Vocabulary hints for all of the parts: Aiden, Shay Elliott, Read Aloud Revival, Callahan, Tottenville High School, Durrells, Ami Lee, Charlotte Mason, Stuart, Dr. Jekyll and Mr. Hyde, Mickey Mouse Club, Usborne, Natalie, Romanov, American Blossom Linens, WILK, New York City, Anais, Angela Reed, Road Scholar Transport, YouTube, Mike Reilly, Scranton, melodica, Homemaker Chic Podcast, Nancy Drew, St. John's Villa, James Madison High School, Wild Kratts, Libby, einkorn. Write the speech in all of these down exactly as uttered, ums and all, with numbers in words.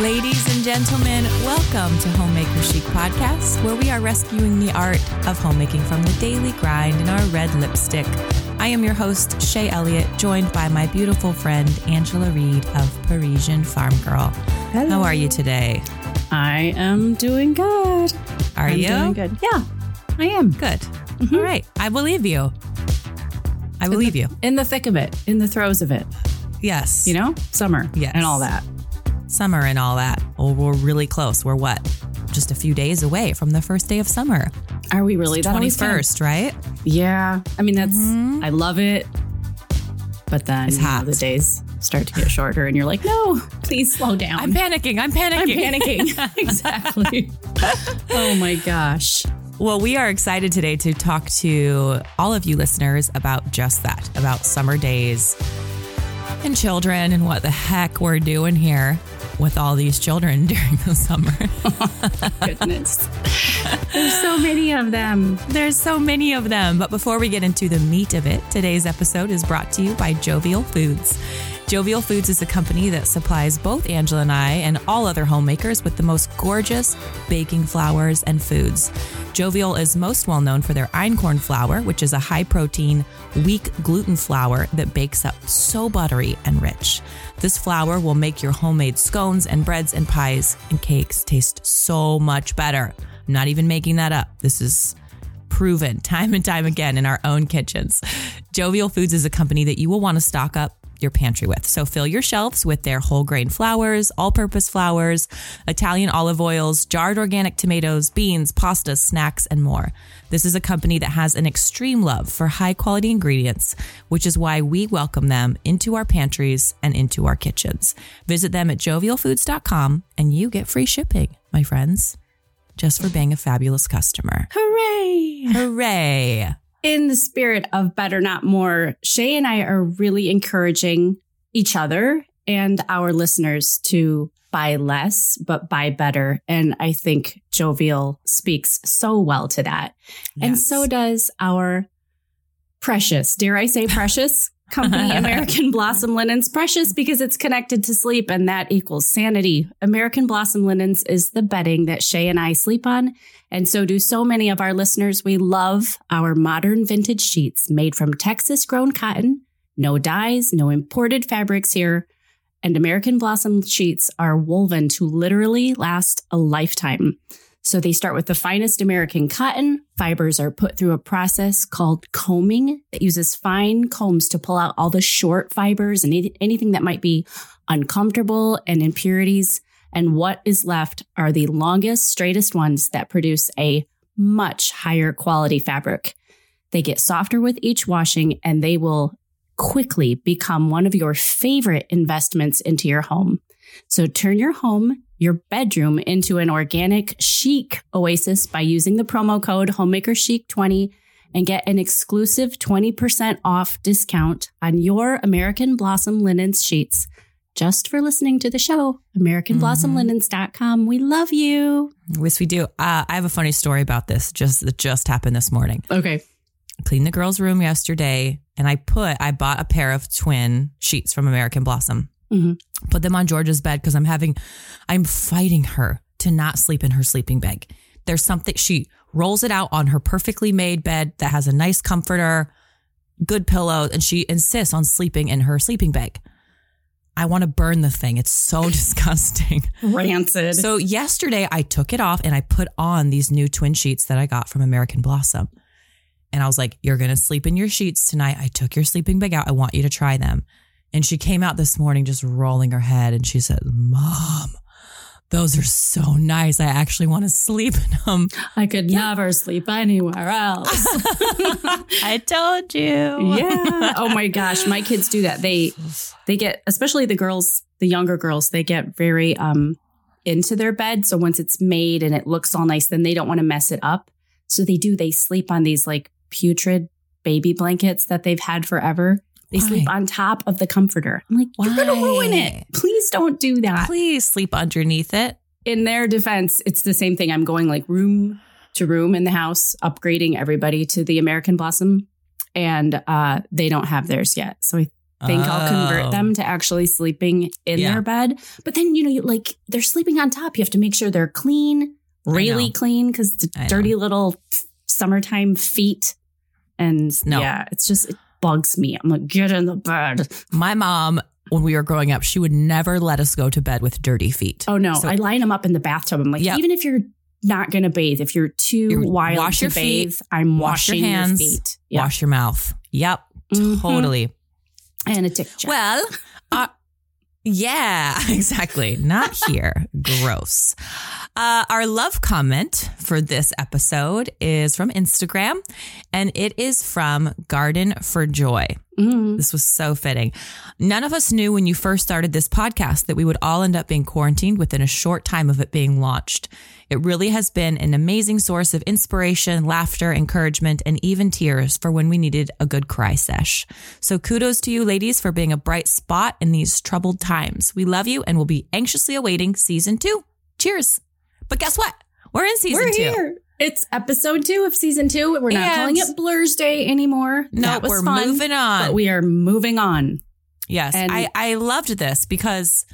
Ladies and gentlemen, welcome to Homemaker Chic Podcast, where we are rescuing the art of homemaking from the daily grind in our red lipstick. I am your host, Shay Elliott, joined by my beautiful friend, Angela Reed of Parisian Farm Girl. Hello. How are you today? I am doing good. Are I'm you? Doing good. Yeah, I am. Good. Mm-hmm. All right. I believe you. I believe in the, you. In the thick of it, in the throes of it. Yes. You know, summer yes. and all that. Summer and all that. Oh, we're really close. We're what? Just a few days away from the first day of summer. Are we really? It's that twenty-first, right? Yeah. I mean, that's, mm-hmm. I love it. But then it's hot. You know, the days start to get shorter and you're like, no, please slow down. I'm panicking. I'm panicking. I'm panicking. Exactly. Oh my gosh. Well, we are excited today to talk to all of you listeners about just that, about summer days and children and what the heck we're doing here with all these children during the summer. Oh, goodness. There's so many of them. There's so many of them. But before we get into the meat of it, today's episode is brought to you by Jovial Foods. Jovial Foods is a company that supplies both Angela and I and all other homemakers with the most gorgeous baking flours and foods. Jovial is most well known for their einkorn flour, which is a high-protein, weak gluten flour that bakes up so buttery and rich. This flour will make your homemade scones and breads and pies and cakes taste so much better. I'm not even making that up. This is proven time and time again in our own kitchens. Jovial Foods is a company that you will want to stock up your pantry with. So fill your shelves with their whole grain flours, all-purpose flours, Italian olive oils, jarred organic tomatoes, beans, pastas, snacks, and more. This is a company that has an extreme love for high-quality ingredients, which is why we welcome them into our pantries and into our kitchens. Visit them at jovial foods dot com and you get free shipping, my friends, just for being a fabulous customer. Hooray! Hooray! In the spirit of better, not more, Shay and I are really encouraging each other and our listeners to buy less, but buy better. And I think Jovial speaks so well to that. Yes. And so does our precious, dare I say precious, company, American Blossom Linens. Precious because it's connected to sleep and that equals sanity. American Blossom Linens is the bedding that Shay and I sleep on. And so do so many of our listeners. We love our modern vintage sheets made from Texas-grown cotton, no dyes, no imported fabrics here. And American Blossom sheets are woven to literally last a lifetime. So they start with the finest American cotton. Fibers are put through a process called combing that uses fine combs to pull out all the short fibers and anything that might be uncomfortable and impurities. And what is left are the longest, straightest ones that produce a much higher quality fabric. They get softer with each washing and they will quickly become one of your favorite investments into your home. So turn your home, your bedroom, into an organic chic oasis by using the promo code homemaker chic twenty and get an exclusive twenty percent off discount on your American Blossom Linens sheets just for listening to the show. American Blossom Linens dot com. We love you. Yes, we do. Uh, I have a funny story about this. Just that just happened this morning. Okay. I cleaned the girls' room yesterday and I put, I bought a pair of twin sheets from American Blossom. Mm-hmm. Put them on Georgia's bed because I'm having, I'm fighting her to not sleep in her sleeping bag. There's something, she rolls it out on her perfectly made bed that has a nice comforter, good pillow, and she insists on sleeping in her sleeping bag. I want to burn the thing. It's so disgusting. Rancid. So yesterday I took it off and I put on these new twin sheets that I got from American Blossom. And I was like, you're going to sleep in your sheets tonight. I took your sleeping bag out. I want you to try them. And she came out this morning just rolling her head and she said, Mom, those are so nice. I actually want to sleep in them. I could yeah. never sleep anywhere else. I told you. Yeah. Oh my gosh. My kids do that. They they get, especially the girls, the younger girls, they get very um into their bed. So once it's made and it looks all nice, then they don't want to mess it up. So they do. They sleep on these like putrid baby blankets that they've had forever. They Why? Sleep on top of the comforter. I'm like, Why? You're going to ruin it. Please don't do that. Please sleep underneath it. In their defense, it's the same thing. I'm going like room to room in the house, upgrading everybody to the American Blossom. And uh, they don't have theirs yet. So I think oh. I'll convert them to actually sleeping in yeah. their bed. But then, you know, you, like they're sleeping on top. You have to make sure they're clean, really clean, because it's dirty little summertime feet. And no. yeah, it's just, it bugs me. I'm like, get in the bed. My mom, when we were growing up, she would never let us go to bed with dirty feet. Oh, no. So, I line them up in the bathtub. I'm like, yep. even if you're not going to bathe, if you're too you're, wild wash to your bathe, feet, I'm wash washing your, hands, your feet. Yep. Wash your mouth. Yep. Mm-hmm. Totally. And a tick check. Well, uh, yeah, exactly. Not here. Gross. Uh, our love comment for this episode is from Instagram, and it is from Garden for Joy. Mm-hmm. This was so fitting. None of us knew when you first started this podcast that we would all end up being quarantined within a short time of it being launched. It really has been an amazing source of inspiration, laughter, encouragement, and even tears for when we needed a good cry sesh. So kudos to you ladies for being a bright spot in these troubled times. We love you and will be anxiously awaiting season two. Cheers. But guess what? We're in season We're two. We're here. It's episode two of season two. We're not and calling it Blur's Day anymore. No, that was we're fun, moving on. But we are moving on. Yes. And I, I loved this because...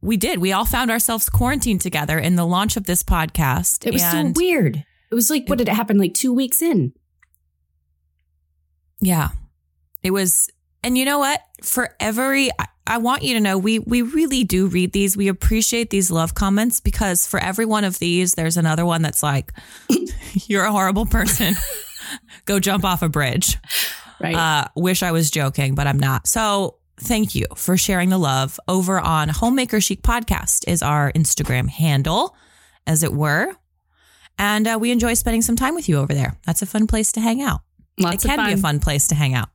We did. We all found ourselves quarantined together in the launch of this podcast. It was so weird. It was like, what did it happen? Like two weeks in. Yeah, it was. And you know what? For every, I, I want you to know, we we really do read these. We appreciate these love comments because for every one of these, there's another one that's like, you're a horrible person. Go jump off a bridge. Right. Uh, wish I was joking, but I'm not. So. Thank you for sharing the love over on Homemaker Chic Podcast is our Instagram handle, as it were. And uh, we enjoy spending some time with you over there. That's a fun place to hang out. Lots it can of fun. be a fun place to hang out.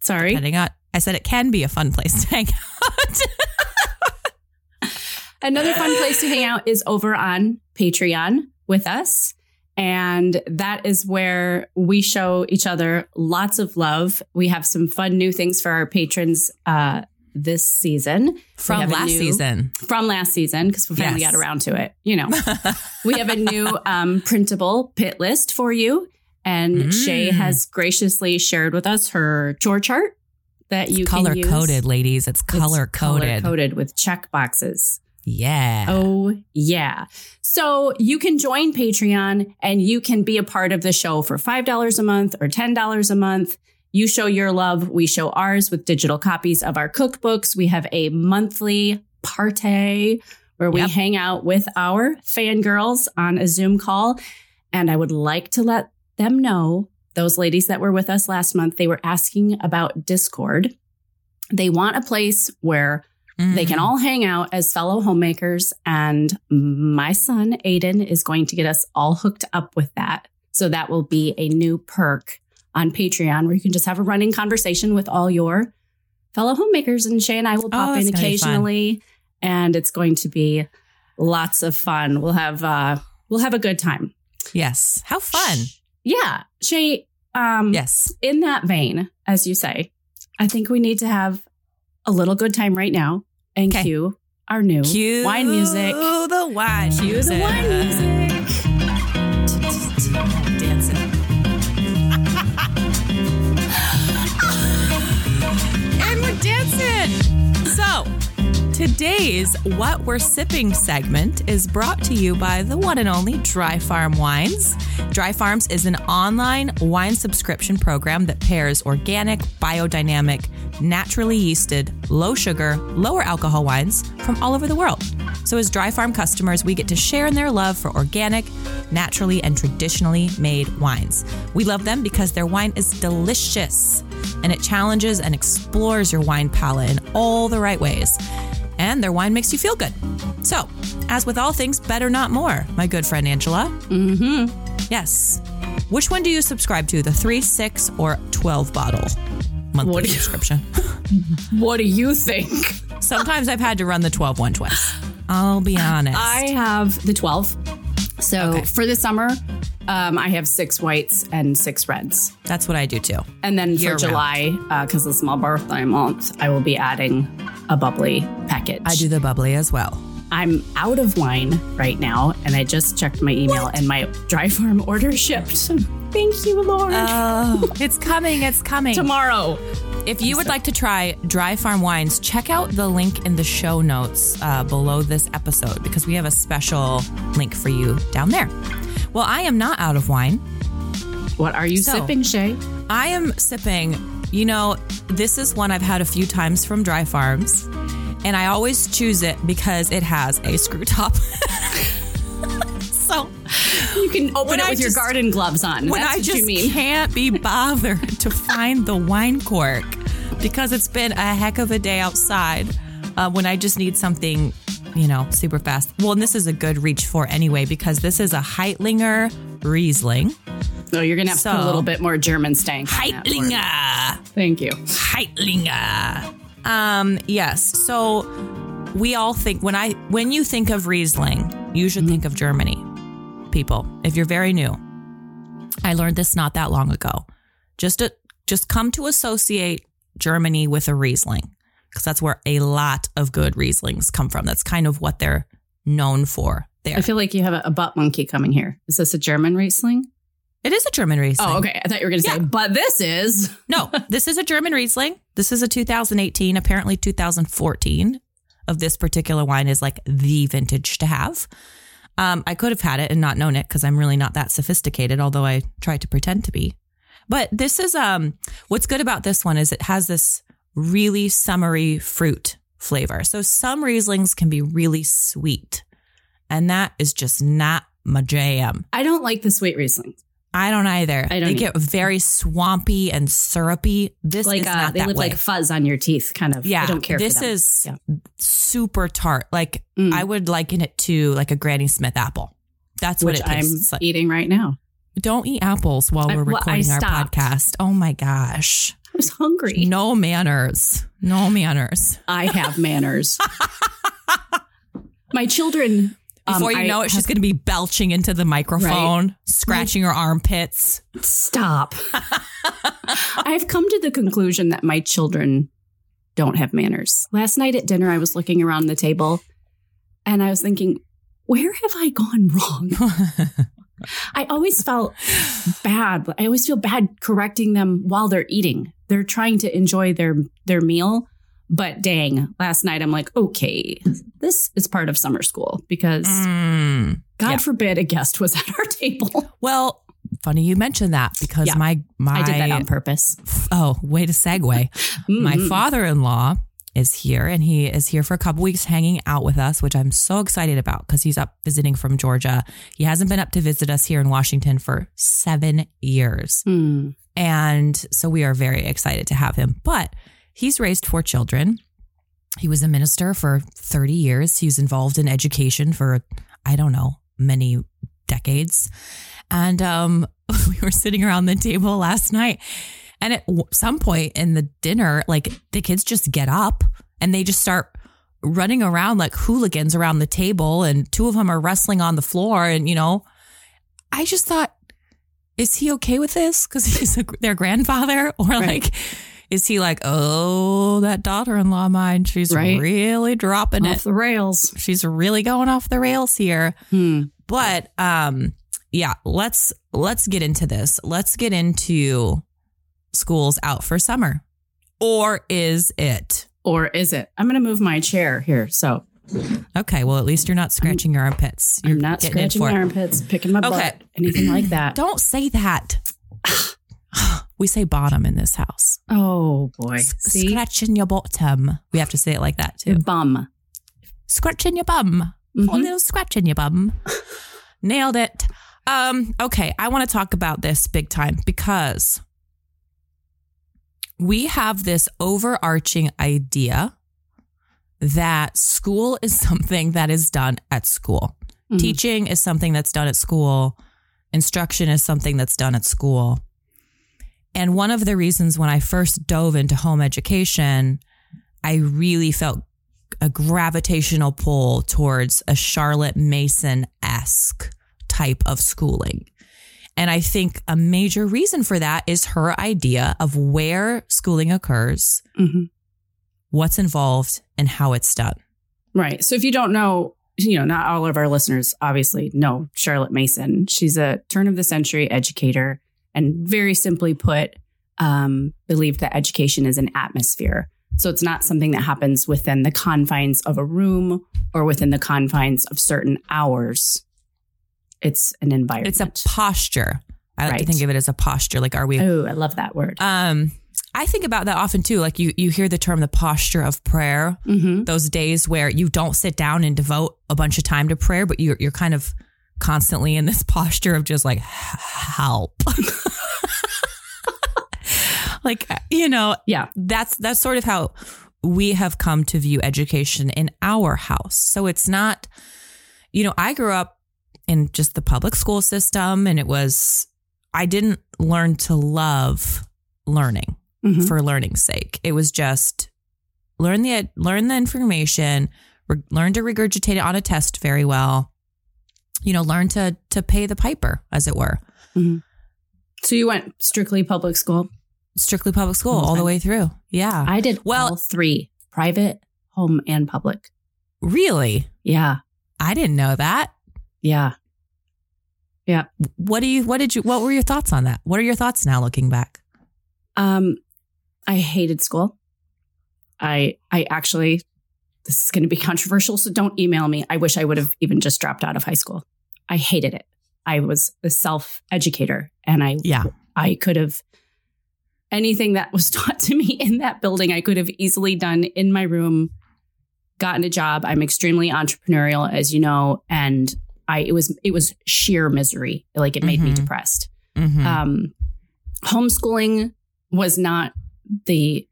Sorry. Depending on, I said it can be a fun place to hang out. Another fun place to hang out is over on Patreon with us. And that is where we show each other lots of love. We have some fun new things for our patrons uh, this season. From last new, season. From last season, because we finally yes. got around to it. You know, we have a new um, printable pit list for you. And mm. Shay has graciously shared with us her chore chart that you color can use. Color-coded, ladies. It's color-coded. It's color-coded with check boxes. Yeah. Oh, yeah. So you can join Patreon and you can be a part of the show for five dollars a month or ten dollars a month. You show your love. We show ours with digital copies of our cookbooks. We have a monthly party where we yep. hang out with our fangirls on a Zoom call. And I would like to let them know, those ladies that were with us last month, they were asking about Discord. They want a place where Mm. they can all hang out as fellow homemakers, and my son, Aiden, is going to get us all hooked up with that. So that will be a new perk on Patreon where you can just have a running conversation with all your fellow homemakers, and Shay and I will pop oh, in occasionally, and it's going to be lots of fun. We'll have uh, we'll have a good time. Yes. How fun. Yeah. Shay, um, yes. in that vein, as you say, I think we need to have a little good time right now. And okay. cue our new cue wine music. Cue the wine cue music. Cue the wine music. Dancing. And we're dancing. So today's What We're Sipping segment is brought to you by the one and only Dry Farm Wines. Dry Farms is an online wine subscription program that pairs organic, biodynamic, naturally yeasted, low sugar, lower alcohol wines from all over the world. So as Dry Farm customers, we get to share in their love for organic, naturally, and traditionally made wines. We love them because their wine is delicious, and it challenges and explores your wine palate in all the right ways. And their wine makes you feel good. So, as with all things, better not more, my good friend Angela. Mm-hmm. Yes. Which one do you subscribe to? The three, six, or twelve bottle monthly what subscription? You, what do you think? Sometimes I've had to run the twelve one twice. I'll be honest. I have the twelve. So okay. for the summer, um, I have six whites and six reds. That's what I do too. And then Year for July, because uh, it's my birthday month, I will be adding a bubbly package. I do the bubbly as well. I'm out of wine right now, and I just checked my email, what? And my Dry Farm order shipped. Thank you, Lord. Oh, it's coming. It's coming. Tomorrow. If you would like to try Dry Farm Wines, check out the link in the show notes uh, below this episode, because we have a special link for you down there. Well, I am not out of wine. What are you so, sipping, Shay? I am sipping, you know, this is one I've had a few times from Dry Farms, and I always choose it because it has a screw top. So you can open it with your garden gloves on. When I just can't be bothered to find the wine cork because it's been a heck of a day outside uh, when I just need something, you know, super fast. Well, and this is a good reach for anyway, because this is a Heitlinger Riesling. So you're going to have so, to put a little bit more German stank on that. Heitlinger. Thank you. Heitlinger. Um, yes. So we all think when I when you think of Riesling, you should mm-hmm. think of Germany. People, if you're very new, I learned this not that long ago. Just to, just come to associate Germany with a Riesling, because that's where a lot of good Rieslings come from. That's kind of what they're known for there. I feel like you have a, a butt monkey coming here. Is this a German Riesling? It is a German Riesling. Oh, okay. I thought you were going to yeah. say, but this is. No, this is a German Riesling. This is a two thousand eighteen, apparently two thousand fourteen of this particular wine is like the vintage to have. Um, I could have had it and not known it because I'm really not that sophisticated, although I try to pretend to be. But this is um, what's good about this one is it has this really summery fruit flavor. So some Rieslings can be really sweet, and that is just not my jam. I don't like the sweet Riesling. I don't either. I don't. They get either. Very swampy and syrupy. This like, is uh, not they that live way. Like fuzz on your teeth, kind of. Yeah, I don't care. This for them. Is yeah. super tart. Like mm. I would liken it to like a Granny Smith apple. That's Which what it tastes I'm like. Eating right now. Don't eat apples while I, we're recording well, our podcast. Oh my gosh, I was hungry. No manners. No manners. I have manners. My children. Before you um, know I it, she's going to be belching into the microphone, right? Scratching her armpits. Stop. I've come to the conclusion that my children don't have manners. Last night at dinner, I was looking around the table and I was thinking, where have I gone wrong? I always felt bad. I always feel bad correcting them while they're eating. They're trying to enjoy their, their meal. But dang, last night I'm like, okay, this is part of summer school because mm, God yeah. forbid a guest was at our table. Well, funny you mentioned that because yeah, my, my... I did that on purpose. Oh, way to segue. Mm-hmm. My father-in-law is here and he is here for a couple weeks hanging out with us, which I'm so excited about because he's up visiting from Georgia. He hasn't been up to visit us here in Washington for seven years. Mm. And so we are very excited to have him. But... he's raised four children. He was a minister for thirty years. He was involved in education for, I don't know, many decades. And um, we were sitting around the table last night. And at some point in the dinner, like the kids just get up and they just start running around like hooligans around the table. And two of them are wrestling on the floor. And, you know, I just thought, is he okay with this? Because he's a, their grandfather or right. like... is he like, oh, that daughter-in-law of mine, she's right. really dropping off it. Off the rails. She's really going off the rails here. Hmm. But um, yeah, let's let's get into this. Let's get into schools out for summer. Or is it? Or is it? I'm going to move my chair here. So. Okay, well, at least you're not scratching I'm, your armpits. You're I'm not scratching my armpits, picking my okay. butt, anything like that. Don't say that. We say bottom in this house. Oh, boy. See? Scratching your bottom. We have to say it like that, too. Bum. Scratching your bum. Mm-hmm. A little scratch in your bum. Nailed it. Um, okay, I want to talk about this big time because we have this overarching idea that school is something that is done at school. Mm-hmm. Teaching is something that's done at school. Instruction is something that's done at school. And one of the reasons when I first dove into home education, I really felt a gravitational pull towards a Charlotte Mason-esque type of schooling. And I think a major reason for that is her idea of where schooling occurs, mm-hmm. what's involved, and how it's done. Right. So if you don't know, you know, not all of our listeners obviously know Charlotte Mason. She's a turn of the century educator. and very simply put, um, believed that education is an atmosphere. So it's not something that happens within the confines of a room or within the confines of certain hours. It's an environment. It's a posture. I like right. to think of it as a posture. Like, are we? Oh, I love that word. Um, I think about that often too. Like you, you hear the term, the posture of prayer, mm-hmm. those days where you don't sit down and devote a bunch of time to prayer, but you're, you're kind of constantly in this posture of just like, help. Like, you know, yeah, that's, that's sort of how we have come to view education in our house. So it's not, you know, I grew up in just the public school system, and it was, I didn't learn to love learning mm-hmm. for learning's sake. It was just learn the, learn the information, re- learn to regurgitate it on a test very well, you know, learn to, to pay the piper, as it were. Mm-hmm. So you went strictly public school? Strictly public school all the way through. Yeah. I did well, all three, private, home, and public. Really? Yeah. I didn't know that. Yeah. Yeah. What do you, what did you, what were your thoughts on that? What are your thoughts now looking back? Um, I hated school. I, I actually, this is going to be controversial, so don't email me. I wish I would have even just dropped out of high school. I hated it. I was a self-educator, and I, yeah. I could have, anything that was taught to me in that building, I could have easily done in my room, gotten a job. I'm extremely entrepreneurial, as you know, and I it was it was sheer misery. Like, it made mm-hmm. me depressed. Mm-hmm. Um, homeschooling was not the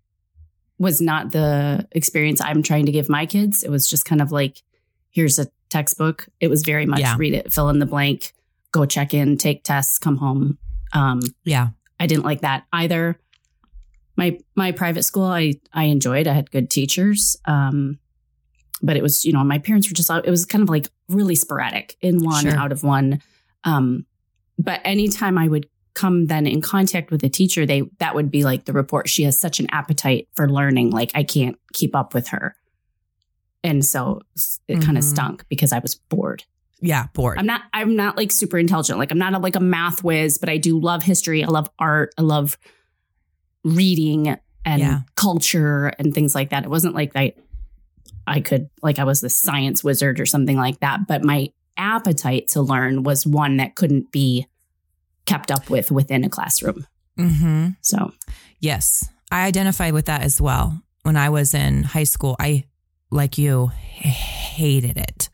was not the experience I'm trying to give my kids. It was just kind of like, here's a textbook. It was very much yeah. read it, fill in the blank, go check in, take tests, come home. Um, yeah, I didn't like that either. My my private school, I, I enjoyed. I had good teachers. Um, but it was, you know, my parents were just, it was kind of like really sporadic, in one, sure. out of one. Um, but anytime I would come then in contact with a teacher, they that would be like the report. She has such an appetite for learning. Like, I can't keep up with her. And so it mm-hmm. kind of stunk because I was bored. Yeah, bored. I'm not, I'm not like super intelligent. Like, I'm not a, like a math whiz, but I do love history. I love art. I love reading and yeah. culture and things like that. It wasn't like I, I could, like I was the science wizard or something like that. But my appetite to learn was one that couldn't be kept up with within a classroom. Mm-hmm. So, yes, I identify with that as well. When I was in high school, I, like you, hated it.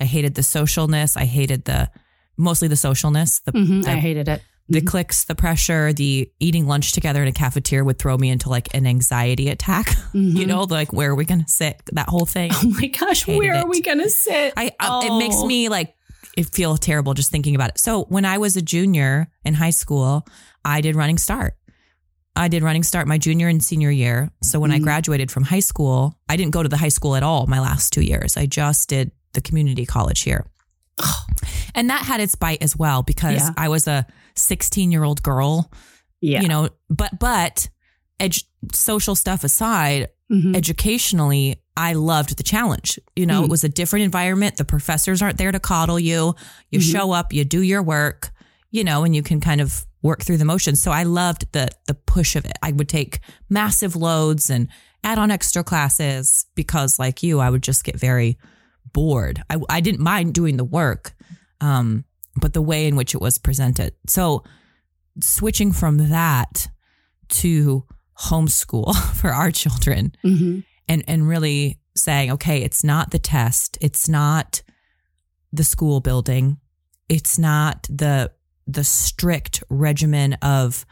I hated the socialness. I hated the, mostly the socialness. The, mm-hmm, the, I hated it. The mm-hmm. cliques, the pressure, the eating lunch together in a cafeteria would throw me into like an anxiety attack. Mm-hmm. You know, like, where are we going to sit? That whole thing. Oh my gosh, where it. are we going to sit? I, oh. It makes me like, it feel terrible just thinking about it. So when I was a junior in high school, I did Running Start. I did Running Start my junior and senior year. So when mm-hmm. I graduated from high school, I didn't go to the high school at all my last two years. I just did the community college here. And that had its bite as well, because yeah. I was a sixteen year old girl, yeah. you know, but, but edu- social stuff aside, mm-hmm. educationally, I loved the challenge. You know, mm-hmm. it was a different environment. The professors aren't there to coddle you. You mm-hmm. show up, you do your work, you know, and you can kind of work through the motions. So I loved the, the push of it. I would take massive loads and add on extra classes because, like you, I would just get very bored. I, I didn't mind doing the work, um, but the way in which it was presented. So switching from that to homeschool for our children mm-hmm. and, and really saying, okay, it's not the test. It's not the school building. It's not the, the strict regimen of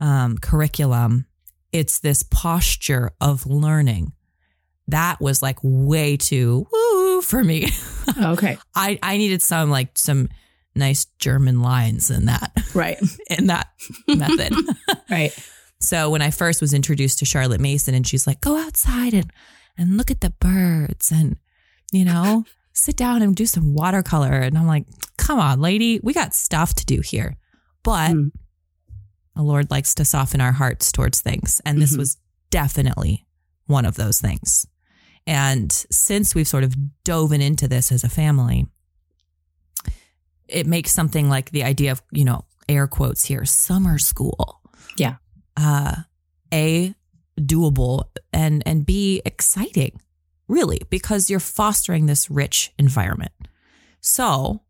um, curriculum. It's this posture of learning. That was like way too woo for me. Okay. I, I needed some like some nice German lines in that. Right. In that method. Right. So when I first was introduced to Charlotte Mason, and she's like, go outside and, and look at the birds and, you know, sit down and do some watercolor. And I'm like, come on, lady, we got stuff to do here. But mm. the Lord likes to soften our hearts towards things. And this mm-hmm. was definitely one of those things. And since we've sort of dove into this as a family, it makes something like the idea of, you know, air quotes here, summer school. Yeah. Uh, A, doable, and, and B, exciting, really, because you're fostering this rich environment. So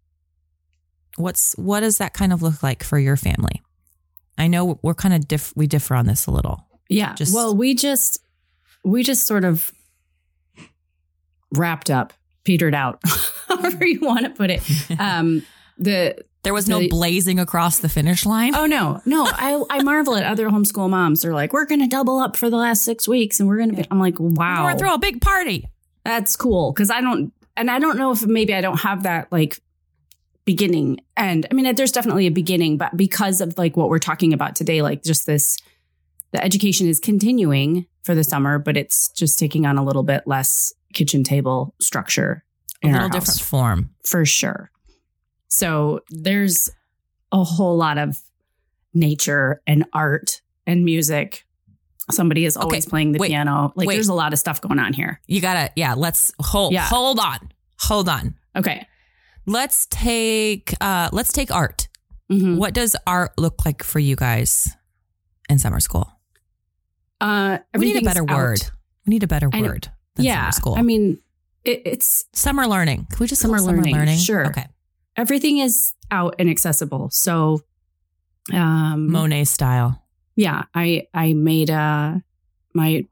what's, what does that kind of look like for your family? I know we're kind of diff, we differ on this a little. Yeah. Just, well, we just, we just sort of wrapped up, petered out, however you want to put it. Um, the, There was no the, blazing across the finish line. Oh, no, no. I, I marvel at other homeschool moms. They're like, we're going to double up for the last six weeks. And we're going to be, I'm like, wow. We're going to throw a big party. That's cool. Because I don't, and I don't know if maybe I don't have that like beginning. And I mean, there's definitely a beginning, but because of like what we're talking about today, like just this, the education is continuing for the summer, but it's just taking on a little bit less kitchen table structure. A little different form. For sure. So there's a whole lot of nature and art and music. Somebody is always okay, playing the wait, piano. Like wait. There's a lot of stuff going on here. You gotta, yeah, let's hold, yeah. hold on, hold on. Okay. Let's take, uh, let's take art. Mm-hmm. What does art look like for you guys in summer school? Uh, we need a better out. word. We need a better I word know. than yeah, summer school. I mean, it, it's. Summer learning. Can we just summer, summer learning? learning? Sure. Okay. Everything is out and accessible. So, um, Monet style. Yeah. I, I made a, my,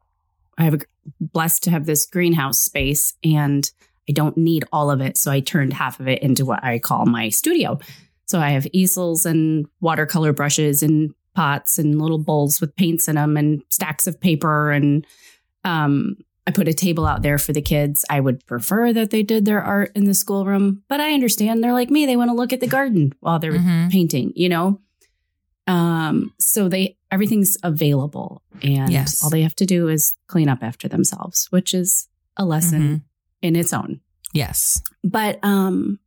I have a, blessed to have this greenhouse space and I don't need all of it. So I turned half of it into what I call my studio. So I have easels and watercolor brushes and pots and little bowls with paints in them and stacks of paper. And, um, I put a table out there for the kids. I would prefer that they did their art in the schoolroom, but I understand they're like me. They want to look at the garden while they're mm-hmm. painting, you know? Um, so they, everything's available and yes. all they have to do is clean up after themselves, which is a lesson mm-hmm. in its own. Yes. But, um,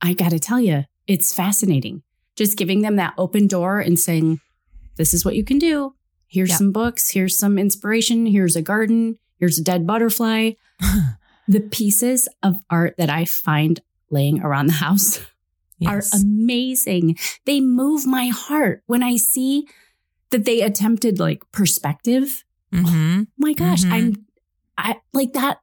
I got to tell you, it's fascinating. Just giving them that open door and saying, this is what you can do. Here's yep. some books. Here's some inspiration. Here's a garden. Here's a dead butterfly. The pieces of art that I find laying around the house yes. are amazing. They move my heart when I see that they attempted like perspective. Mm-hmm. Oh my gosh. Mm-hmm. I'm I like that.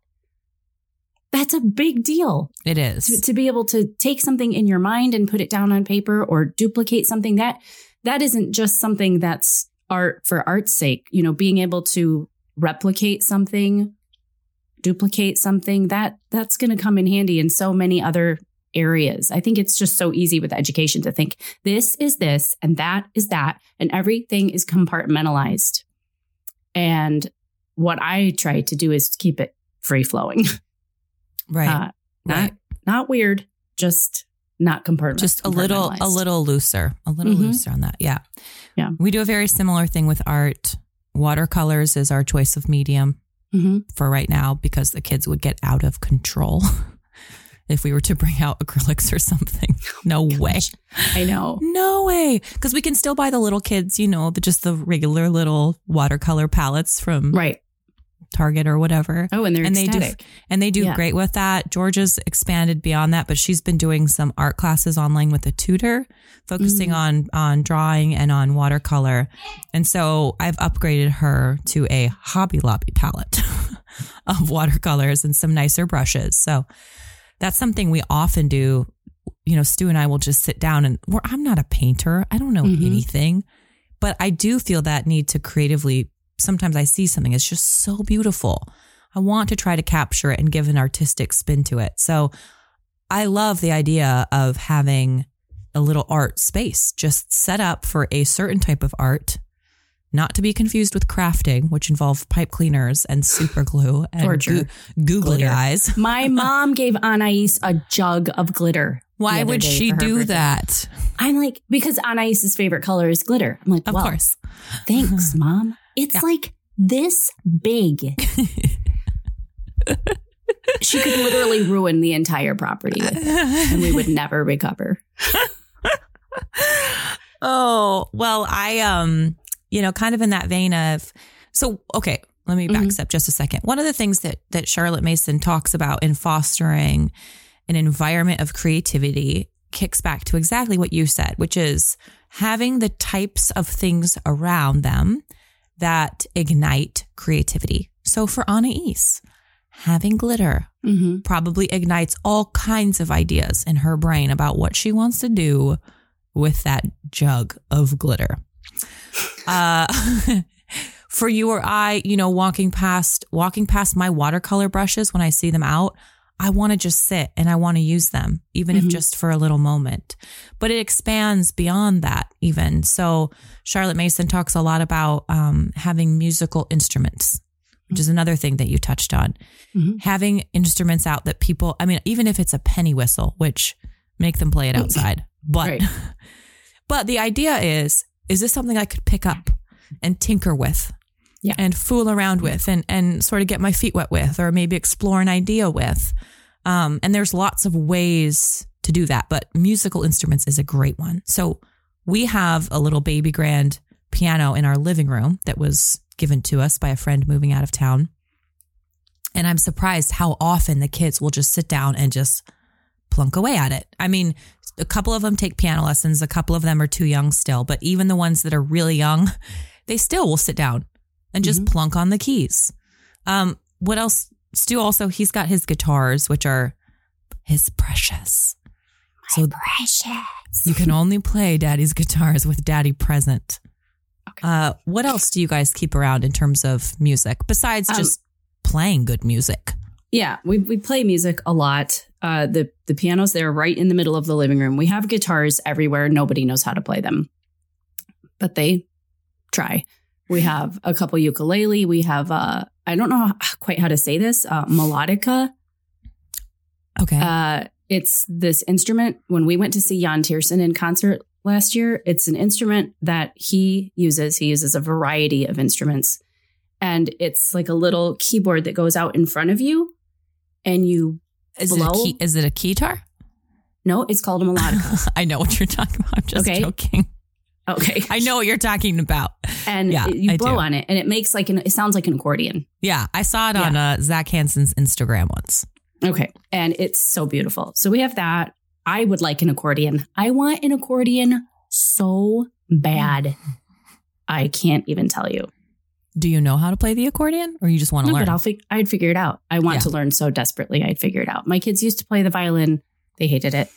That's a big deal. It is to, to be able to take something in your mind and put it down on paper or duplicate something that that isn't just something that's art for art's sake, you know, being able to replicate something, duplicate something, that that's going to come in handy in so many other areas. I think it's just so easy with education to think this is this and that is that, and everything is compartmentalized. And what I try to do is keep it free flowing. Right. Uh, not, right. Not weird, just not compartmentalized. Just a little, a little looser, a little mm-hmm. looser on that. Yeah. Yeah. We do a very similar thing with art. Watercolors is our choice of medium mm-hmm. for right now because the kids would get out of control if we were to bring out acrylics or something. No oh way. I know. No way. Because we can still buy the little kids, you know, the, just the regular little watercolor palettes from right. Target or whatever. Oh, and they're and ecstatic. They do, and they do yeah. great with that. Georgia's expanded beyond that, but she's been doing some art classes online with a tutor, focusing mm. on on drawing and on watercolor. And so I've upgraded her to a Hobby Lobby palette of watercolors and some nicer brushes. So that's something we often do. You know, Stu and I will just sit down and we're, I'm not a painter. I don't know mm-hmm. anything, but I do feel that need to creatively. Sometimes I see something, it's just so beautiful. I want to try to capture it and give an artistic spin to it. So I love the idea of having a little art space just set up for a certain type of art, not to be confused with crafting, which involves pipe cleaners and super glue and go- googly glitter. Eyes. My mom gave Anais a jug of glitter. Why would she do birthday. That? I'm like, because Anais's favorite color is glitter. I'm like, of well, course. Thanks, Mom. It's yeah. like this big. She could literally ruin the entire property with it, and we would never recover. Oh, well, I, um, you know, kind of in that vein of, so, okay, let me back mm-hmm. up just a second. One of the things that, that Charlotte Mason talks about in fostering an environment of creativity kicks back to exactly what you said, which is having the types of things around them that ignite creativity. So for Anais, having glitter mm-hmm. probably ignites all kinds of ideas in her brain about what she wants to do with that jug of glitter. Uh, for you or I, you know, walking past, walking past my watercolor brushes when I see them out, I want to just sit and I want to use them, even mm-hmm. if just for a little moment. But it expands beyond that even. So Charlotte Mason talks a lot about um, having musical instruments, which is another thing that you touched on. Mm-hmm. Having instruments out that people, I mean, even if it's a penny whistle, which make them play it outside. But right. but the idea is, is this something I could pick up and tinker with? Yeah. And fool around with and, and sort of get my feet wet with, or maybe explore an idea with. Um, and there's lots of ways to do that, but musical instruments is a great one. So we have a little baby grand piano in our living room that was given to us by a friend moving out of town. And I'm surprised how often the kids will just sit down and just plunk away at it. I mean, a couple of them take piano lessons. A couple of them are too young still, but even the ones that are really young, they still will sit down and just mm-hmm. plunk on the keys. Um, what else? Stu also, he's got his guitars, which are his precious. My so precious. You can only play daddy's guitars with daddy present. Okay. Uh, what else do you guys keep around in terms of music besides um, just playing good music? Yeah, we we play music a lot. Uh, the, the piano's there right in the middle of the living room. We have guitars everywhere. Nobody knows how to play them, but they try. We have a couple ukulele. We have, uh, I don't know quite how to say this, uh, melodica. Okay. Uh, it's this instrument. When we went to see Jan Tiersen in concert last year, it's an instrument that he uses. He uses a variety of instruments. And it's like a little keyboard that goes out in front of you and you is blow. It a key, is it a keytar? No, it's called a melodica. I know what you're talking about. I'm just okay. joking. Okay. I know what you're talking about. And yeah, you blow on it and it makes like an, it sounds like an accordion. Yeah. I saw it yeah. on uh, Zach Hansen's Instagram once. Okay. And it's so beautiful. So we have that. I would like an accordion. I want an accordion so bad. I can't even tell you. Do you know how to play the accordion or you just want to no, learn? But I'll fig- I'd figure it out. I want yeah. to learn so desperately. I'd figure it out. My kids used to play the violin. They hated it.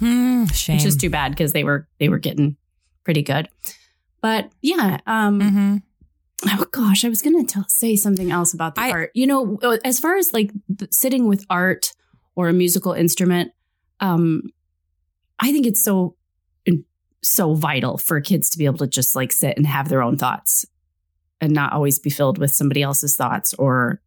Mm, shame. Which is too bad because they were, they were getting pretty good. But yeah. Um, mm-hmm. Oh gosh, I was going to say something else about the I, art. You know, as far as like sitting with art or a musical instrument, um, I think it's so, so vital for kids to be able to just like sit and have their own thoughts and not always be filled with somebody else's thoughts or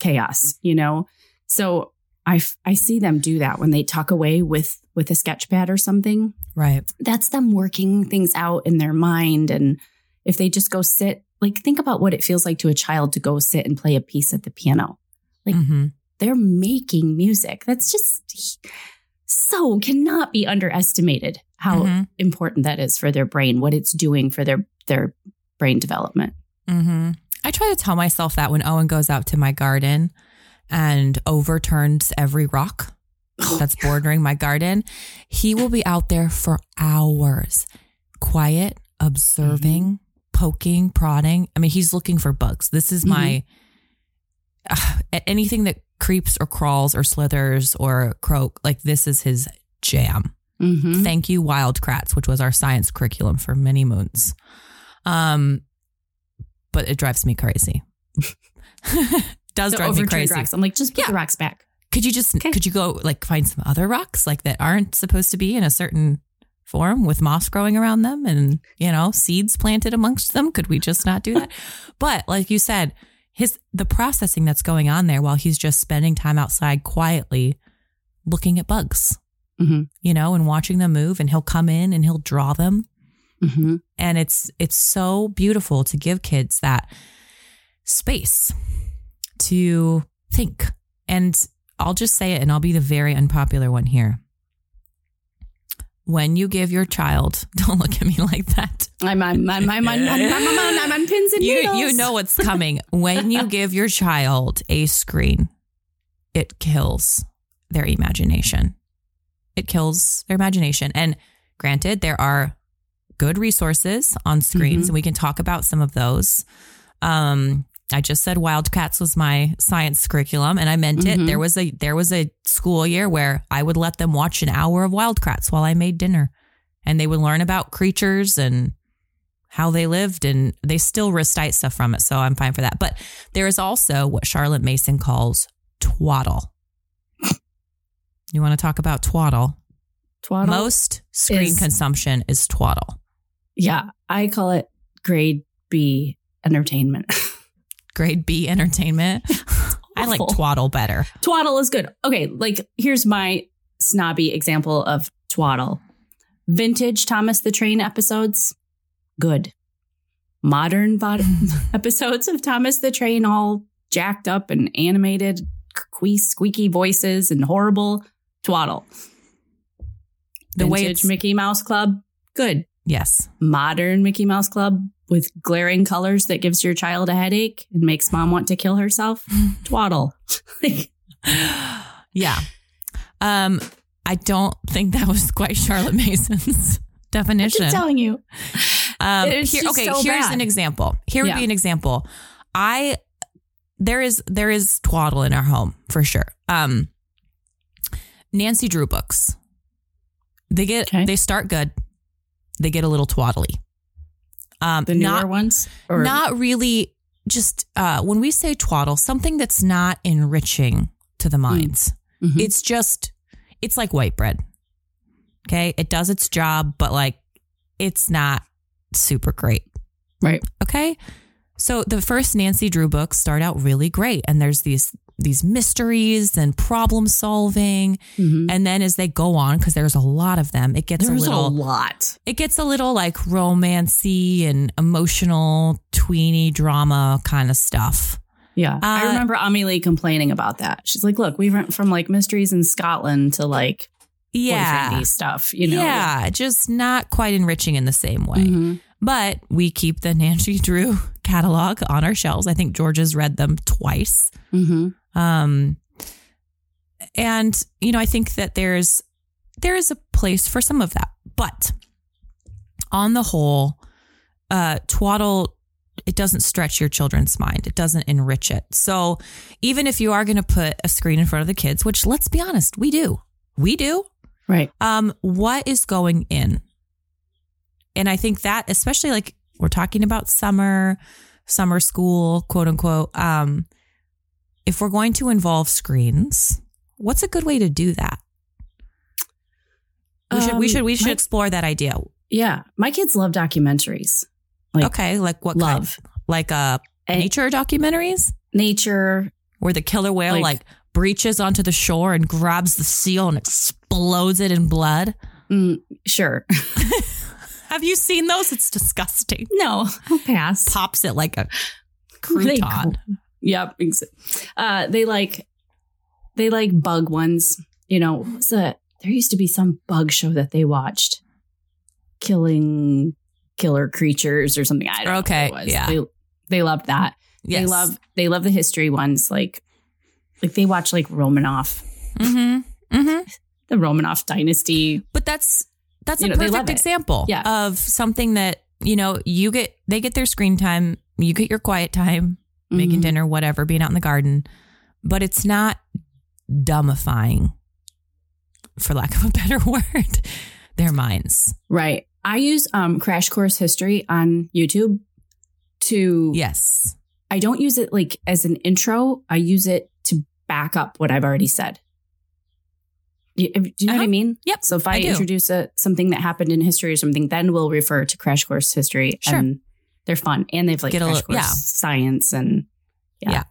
chaos, you know? So I, I see them do that when they tuck away with, with a sketch pad or something. Right. That's them working things out in their mind. And if they just go sit, like think about what it feels like to a child to go sit and play a piece at the piano. Like mm-hmm. they're making music. That's just so cannot be underestimated how mm-hmm. important that is for their brain, what it's doing for their, their brain development. Mm-hmm. I try to tell myself that when Owen goes out to my garden and overturns every rock that's bordering my garden, he will be out there for hours, quiet, observing, mm-hmm. poking, prodding. I mean, he's looking for bugs. This is mm-hmm. my, uh, anything that creeps or crawls or slithers or croak, like this is his jam. Mm-hmm. Thank you, Wild Kratts, which was our science curriculum for many moons. Um, but it drives me crazy. Does the drive me crazy. Rocks. I'm like, just put yeah. the rocks back. Could you just, okay. could you go like find some other rocks like that aren't supposed to be in a certain form with moss growing around them and, you know, seeds planted amongst them? Could we just not do that? But like you said, his, the processing that's going on there while he's just spending time outside quietly looking at bugs, mm-hmm. you know, and watching them move, and he'll come in and he'll draw them. Mm-hmm. And it's, it's so beautiful to give kids that space to think. And I'll just say it, and I'll be the very unpopular one here. When you give your child, don't look at me like that. I'm on, I'm on, I'm on, I'm on pins and needles. You, you know what's coming. When you give your child a screen, it kills their imagination. It kills their imagination. And granted, there are good resources on screens, mm-hmm. and we can talk about some of those. Um, I just said Wild Kratts was my science curriculum, and I meant mm-hmm. it. There was a there was a school year where I would let them watch an hour of Wild Kratts while I made dinner, and they would learn about creatures and how they lived, and they still recite stuff from it. So I'm fine for that. But there is also what Charlotte Mason calls twaddle. You want to talk about twaddle? Twaddle. Most screen is, consumption is twaddle. Yeah, I call it grade B entertainment. Grade B entertainment. I like twaddle better. Twaddle is good. Okay, like here's my snobby example of twaddle. Vintage Thomas the Train episodes, good. Modern bod- episodes of Thomas the Train, all jacked up and animated, que- squeaky voices and horrible, twaddle. The Vintage way Mickey Mouse Club, good. Yes. Modern Mickey Mouse Club with glaring colors that gives your child a headache and makes mom want to kill herself, twaddle. Like, yeah. Um, I don't think that was quite Charlotte Mason's definition. I'm just telling you. Um, it is here, okay, so here's bad. an example. Here would yeah. be an example. I there is there is twaddle in our home for sure. Um, Nancy Drew books. They get okay. they start good. They get a little twaddly. Um, the newer not, ones, or? Not really. Just uh, when we say twaddle, something that's not enriching to the minds. Mm-hmm. It's just. It's like white bread. Okay. It does its job, but like it's not super great. Right. Okay. So the first Nancy Drew books start out really great. And there's these, these mysteries and problem solving. Mm-hmm. And then as they go on, because there's a lot of them, it gets there's a little a lot. It gets a little like romancy and emotional tweeny drama kind of stuff. Yeah. Uh, I remember Ami Lee complaining about that. She's like, look, we went from like mysteries in Scotland to like yeah, boyfriendy stuff, you know? Yeah. Just not quite enriching in the same way. Mm-hmm. But we keep the Nancy Drew catalog on our shelves. I think Georgia's read them twice. Mm-hmm. Um, and, you know, I think that there's there is a place for some of that. But on the whole, uh, twaddle. It doesn't stretch your children's mind. It doesn't enrich it. So even if you are going to put a screen in front of the kids, which let's be honest, we do. We do. Right. Um, what is going in? And I think that especially like we're talking about summer, summer school, quote unquote. Um, if we're going to involve screens, what's a good way to do that? We um, should we should we should my, explore that idea. Yeah. My kids love documentaries. Like, okay, like what love. Kind? Like uh, nature documentaries? Nature. Where the killer whale like, like breaches onto the shore and grabs the seal and explodes it in blood? Mm, sure. Have you seen those? It's disgusting. No, I'll pass. Pops it like a crouton. They, yep. Uh, they like, they like bug ones. You know, what's that? There used to be some bug show that they watched. Killing... Killer creatures or something. I don't okay, know what it was. Yeah. They, they loved that. Yes. They love they love the history ones. Like like they watch like Romanov. Mm-hmm. Mm-hmm. The Romanov dynasty. But that's that's you a know, perfect example yeah. of something that, you know, you get they get their screen time, you get your quiet time, mm-hmm. making dinner, whatever, being out in the garden. But it's not dumbifying, for lack of a better word, their minds. Right. I use um, Crash Course History on YouTube to... Yes. I don't use it like as an intro. I use it to back up what I've already said. Do you, do you know uh-huh. what I mean? Yep. So if I, I introduce a, something that happened in history or something, then we'll refer to Crash Course History. Sure. And they're fun. And they've like Get Crash little, Course yeah. Science and... Yeah. yeah.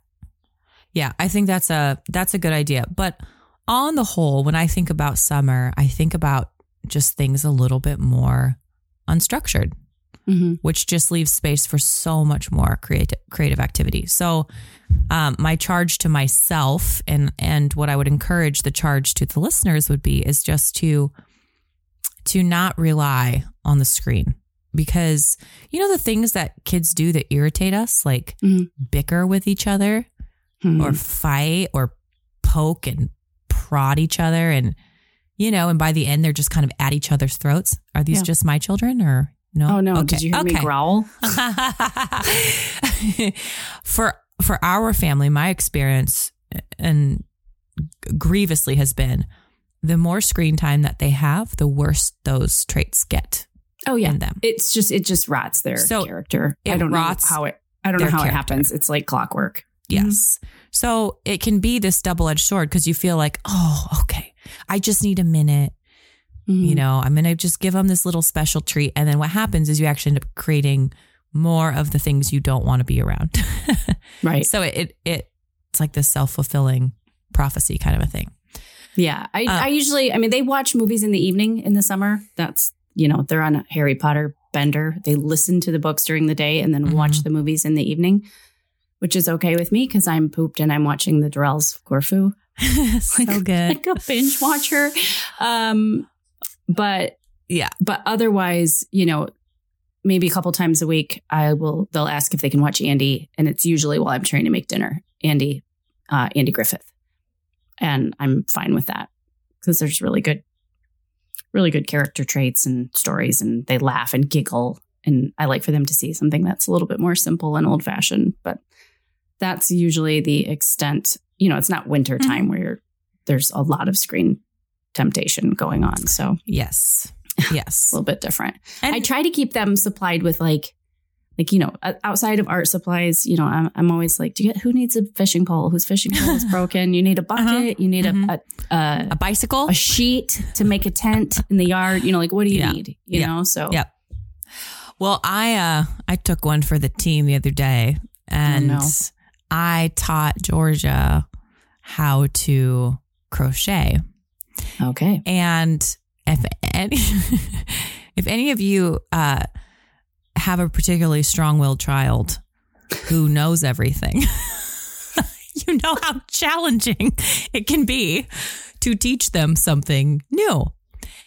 Yeah. I think that's a that's a good idea. But on the whole, when I think about summer, I think about just things a little bit more... unstructured, mm-hmm. which just leaves space for so much more creative creative activity. So um, my charge to myself and and what I would encourage the charge to the listeners would be is just to to not rely on the screen, because, you know, the things that kids do that irritate us, like mm-hmm. bicker with each other mm-hmm. or fight or poke and prod each other. And, you know, and by the end, they're just kind of at each other's throats. Are these yeah. just my children or no? Oh, no. Okay. Did you hear okay. me growl? for for our family, my experience and grievously has been the more screen time that they have, the worse those traits get. Oh, yeah. In them. It's just it just rots their so character. I don't know how it I don't know how character. it happens. It's like clockwork. Yes. Mm-hmm. So it can be this double-edged sword because you feel like, oh, okay, I just need a minute. Mm-hmm. You know, I'm going to just give them this little special treat. And then what happens is you actually end up creating more of the things you don't want to be around. Right. So it, it it it's like this self-fulfilling prophecy kind of a thing. Yeah. I, um, I usually, I mean, they watch movies in the evening in the summer. That's, you know, they're on a Harry Potter bender. They listen to the books during the day and then mm-hmm. watch the movies in the evening, which is okay with me because I'm pooped and I'm watching The Durrells of Corfu. So like, good. Like a binge watcher. Um, but yeah, but otherwise, you know, maybe a couple times a week, I will, they'll ask if they can watch Andy. And it's usually while I'm trying to make dinner, Andy, uh, Andy Griffith. And I'm fine with that because there's really good really good character traits and stories, and they laugh and giggle. And I like for them to see something that's a little bit more simple and old fashioned, but that's usually the extent, you know, it's not winter time mm-hmm. where you're, there's a lot of screen temptation going on. So yes, yes, a little bit different. And I try to keep them supplied with like, like, you know, outside of art supplies, you know, I'm, I'm always like, do you get, who needs a fishing pole? Whose fishing pole is broken? You need a bucket. Uh-huh. You need mm-hmm. a, a, a bicycle, a sheet to make a tent in the yard. You know, like, what do you yeah. need? You yeah. know? So, yeah. Well, I, uh, I took one for the team the other day and oh, no. I taught Georgia how to crochet. Okay. And if any, if any of you, uh, have a particularly strong-willed child who knows everything. You know how challenging it can be to teach them something new.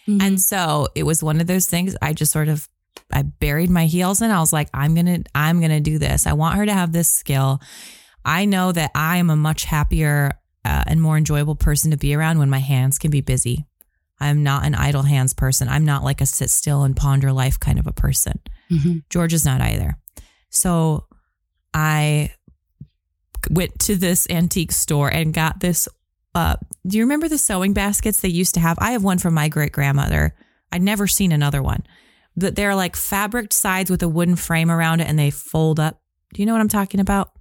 Mm-hmm. And so it was one of those things I just sort of, I buried my heels in. I was like, I'm going to, I'm going to do this. I want her to have this skill. I know that I am a much happier uh, and more enjoyable person to be around when my hands can be busy. I'm not an idle hands person. I'm not like a sit still and ponder life kind of a person. Mm-hmm. George is not either. So I went to this antique store and got this. Uh, do you remember the sewing baskets they used to have? I have one from my great grandmother. I'd never seen another one. But they're like fabric sides with a wooden frame around it and they fold up. Do you know what I'm talking about?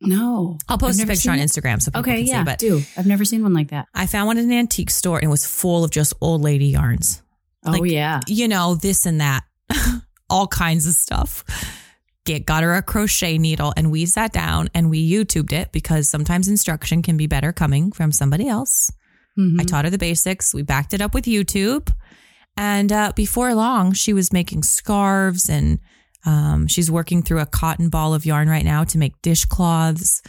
No. I'll post a picture on Instagram so people okay, can yeah, see. But do. I've never seen one like that. I found one in an antique store and it was full of just old lady yarns. Oh, like, yeah. You know, this and that. All kinds of stuff. Get, got her a crochet needle and we sat down and we YouTubed it because sometimes instruction can be better coming from somebody else. Mm-hmm. I taught her the basics. We backed it up with YouTube. And uh, before long, she was making scarves and um, she's working through a cotton ball of yarn right now to make dishcloths.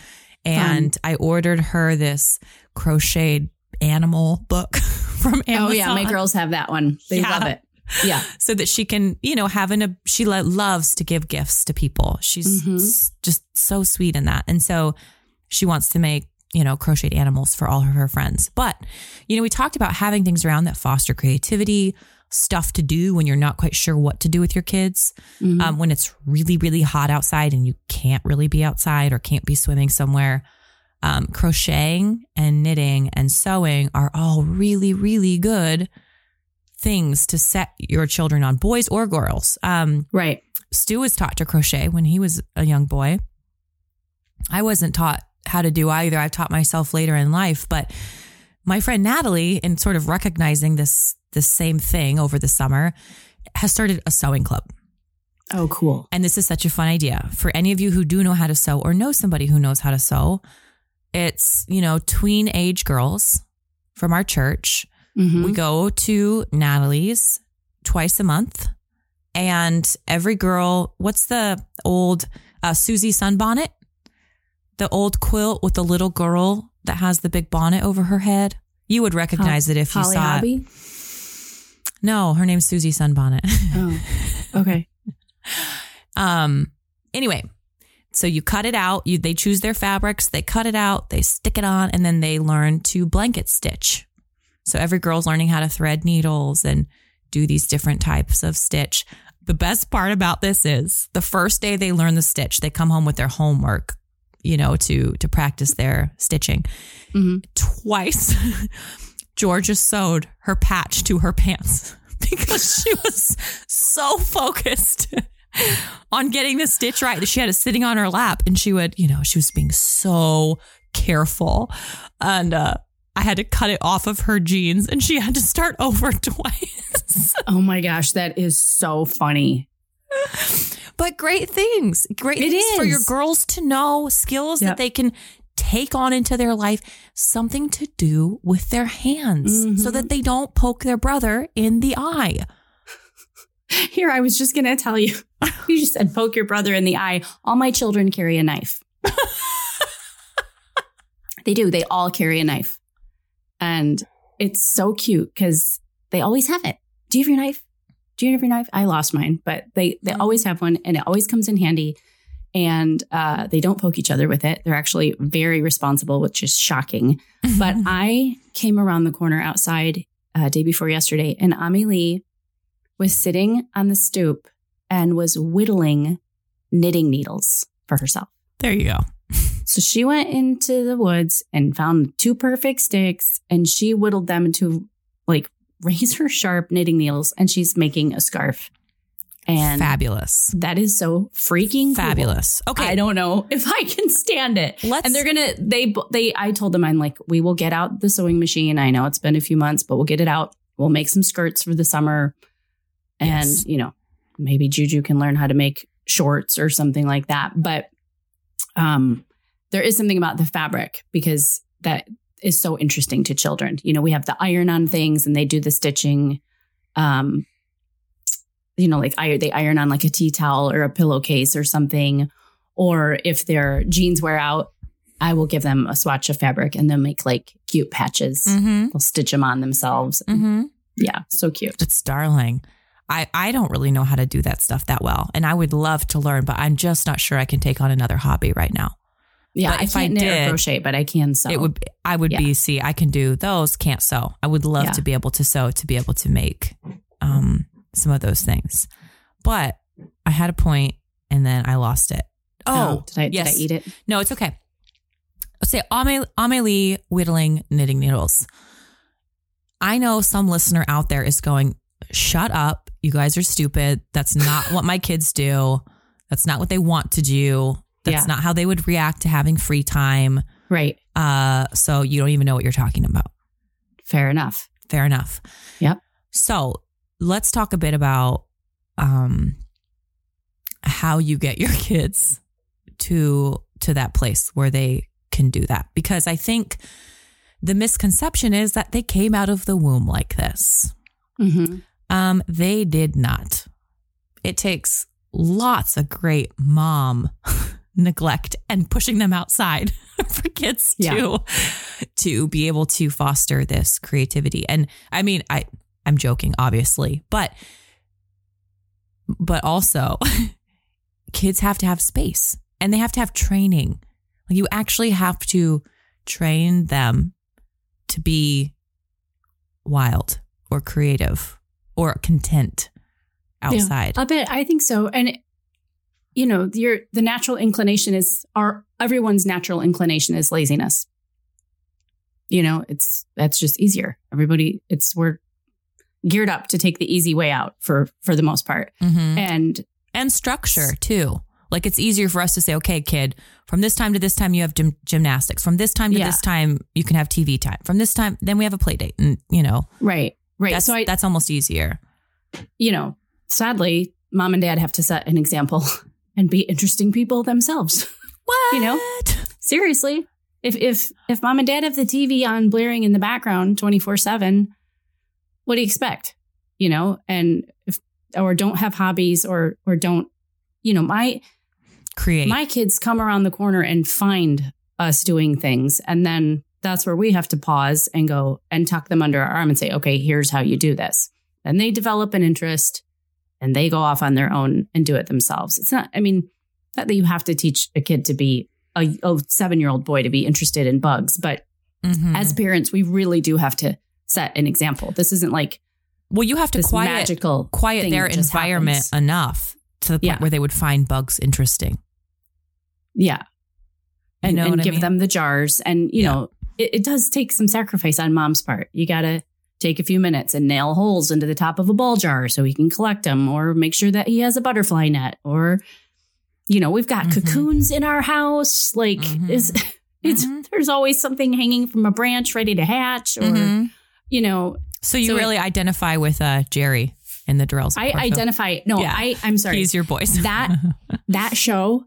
And um, I ordered her this crocheted animal book from Amazon. Oh, yeah. My girls have that one. They yeah. love it. Yeah. So that she can, you know, having a, she loves to give gifts to people. She's mm-hmm. just so sweet in that. And so she wants to make, you know, crocheted animals for all of her friends. But, you know, we talked about having things around that foster creativity, stuff to do when you're not quite sure what to do with your kids, mm-hmm. um, when it's really, really hot outside and you can't really be outside or can't be swimming somewhere. Um, crocheting and knitting and sewing are all really, really good things to set your children on, boys or girls. Um, right. Stu was taught to crochet when he was a young boy. I wasn't taught how to do either. I taught myself later in life, but my friend Natalie, in sort of recognizing this the same thing over the summer, has started a sewing club. Oh, cool. And this is such a fun idea for any of you who do know how to sew or know somebody who knows how to sew. It's, you know, tween age girls from our church. Mm-hmm. We go to Natalie's twice a month and every girl, what's the old uh, Susie Sunbonnet? The old quilt with the little girl that has the big bonnet over her head. You would recognize Ho- it if Holly you saw Hobby? It. No, her name's Susie Sunbonnet. Oh, okay. um. Anyway, so you cut it out. You They choose their fabrics. They cut it out. They stick it on and then they learn to blanket stitch. So every girl's learning how to thread needles and do these different types of stitch. The best part about this is the first day they learn the stitch, they come home with their homework, you know, to to practice their stitching. Mm-hmm. Twice, Georgia sewed her patch to her pants because she was so focused on getting the stitch right that she had it sitting on her lap, and she would, you know, she was being so careful, and uh, I had to cut it off of her jeans, and she had to start over twice. Oh my gosh, that is so funny. But great things, great it things is. For your girls to know, skills yep. that they can take on into their life, something to do with their hands mm-hmm. so that they don't poke their brother in the eye. Here, I was just going to tell you, you just said poke your brother in the eye. All my children carry a knife. They do. They all carry a knife. And it's so cute because they always have it. Do you have your knife? Do you have your knife? I lost mine, but they, they always have one, and it always comes in handy. And uh, they don't poke each other with it. They're actually very responsible, which is shocking. But I came around the corner outside uh, day before yesterday, and Ami Lee was sitting on the stoop and was whittling knitting needles for herself. There you go. So she went into the woods and found two perfect sticks, and she whittled them into like razor sharp knitting needles, and she's making a scarf. And fabulous. That is so freaking fabulous. Cool. Okay. I don't know if I can stand it. Let's, and they're going to, they, they, I told them, I'm like, we will get out the sewing machine. I know it's been a few months, but we'll get it out. We'll make some skirts for the summer. And, yes. you know, maybe Juju can learn how to make shorts or something like that. But um, there is something about the fabric, because that is so interesting to children. You know, we have the iron on things and they do the stitching. Um, you know, like I, they iron on like a tea towel or a pillowcase or something. Or if their jeans wear out, I will give them a swatch of fabric and they'll make like cute patches. Mm-hmm. They'll stitch them on themselves. Mm-hmm. Yeah, so cute. It's darling. I, I don't really know how to do that stuff that well. And I would love to learn, but I'm just not sure I can take on another hobby right now. Yeah, but I if can't I knit did, or crochet, but I can sew. It would, I would yeah. be, see, I can do those, can't sew. I would love yeah. to be able to sew, to be able to make um, some of those things. But I had a point and then I lost it. Oh, oh did, I, yes. did I eat it? No, it's okay. I'll say Amélie whittling knitting needles. I know some listener out there is going, shut up. You guys are stupid. That's not what my kids do. That's not what they want to do. That's yeah. not how they would react to having free time. Right. Uh, so you don't even know what you're talking about. Fair enough. Fair enough. Yep. So let's talk a bit about um, how you get your kids to to that place where they can do that. Because I think the misconception is that they came out of the womb like this. Mm-hmm. Um, they did not. It takes lots of great mom neglect and pushing them outside for kids yeah. to to be able to foster this creativity. And I mean, I I'm joking, obviously, but but also kids have to have space and they have to have training. Like you actually have to train them to be wild or creative or content outside. Yeah, a bit, I think so. And you know, your the natural inclination is our everyone's natural inclination is laziness. You know, it's that's just easier. Everybody, it's we're geared up to take the easy way out for for the most part, mm-hmm. and and structure too. Like it's easier for us to say, okay, kid, from this time to this time, you have gym- gymnastics. From this time to yeah. this time, you can have T V time. From this time, then we have a play date, and you know, right. Right. That's, so I, that's almost easier. You know, sadly, mom and dad have to set an example and be interesting people themselves. What? You know, seriously, if if if mom and dad have the T V on blaring in the background twenty-four seven, what do you expect? You know, and if, or don't have hobbies or or don't, you know, my create my kids come around the corner and find us doing things, and then that's where we have to pause and go and tuck them under our arm and say, okay, here's how you do this. And they develop an interest and they go off on their own and do it themselves. It's not, I mean, not that you have to teach a kid to be a, a seven year old boy to be interested in bugs, but mm-hmm. as parents, we really do have to set an example. This isn't like, well, you have to quiet magical quiet their environment happens. enough to the point yeah. where they would find bugs interesting. Yeah. And, you know and give I mean? them the jars. And, you yeah. know, it, it does take some sacrifice on mom's part. You got to take a few minutes and nail holes into the top of a ball jar so he can collect them, or make sure that he has a butterfly net, or, you know, we've got mm-hmm. cocoons in our house. Like mm-hmm. it's, it's mm-hmm. there's always something hanging from a branch ready to hatch or, mm-hmm. you know. So you so really it, identify with uh, Jerry and the Durrells. I Corfu. identify. No, yeah. I, I'm sorry. He's your voice. That that show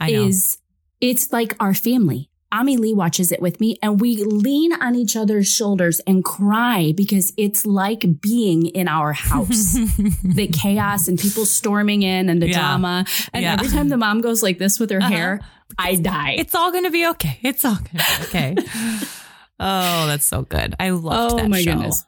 I know. is it's like our family. Ami Lee watches it with me, and we lean on each other's shoulders and cry because it's like being in our house. The chaos and people storming in and the yeah. drama. And yeah. every time the mom goes like this with her uh-huh. hair, I die. It's all going to be okay. It's all going to be okay. Oh, that's so good. I loved oh, that show. Oh my goodness.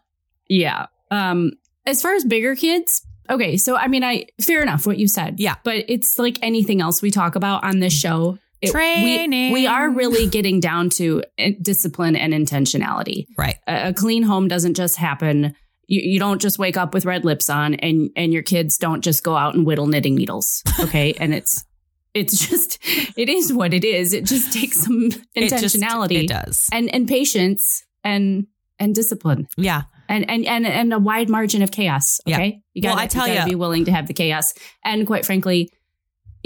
Yeah. Um, as far as bigger kids, okay. So, I mean, I fair enough what you said. Yeah. But it's like anything else we talk about on this show. It, Training. We, we are really getting down to discipline and intentionality. Right. A, a clean home doesn't just happen. You, you don't just wake up with red lips on and, and your kids don't just go out and whittle knitting needles. Okay. And it's, it's just, it is what it is. It just takes some intentionality. It, just, it does. And, and patience and, and discipline. Yeah. And, and, and, and a wide margin of chaos. Okay. Yeah. You gotta, well, I tell you gotta you. be willing to have the chaos. And quite frankly,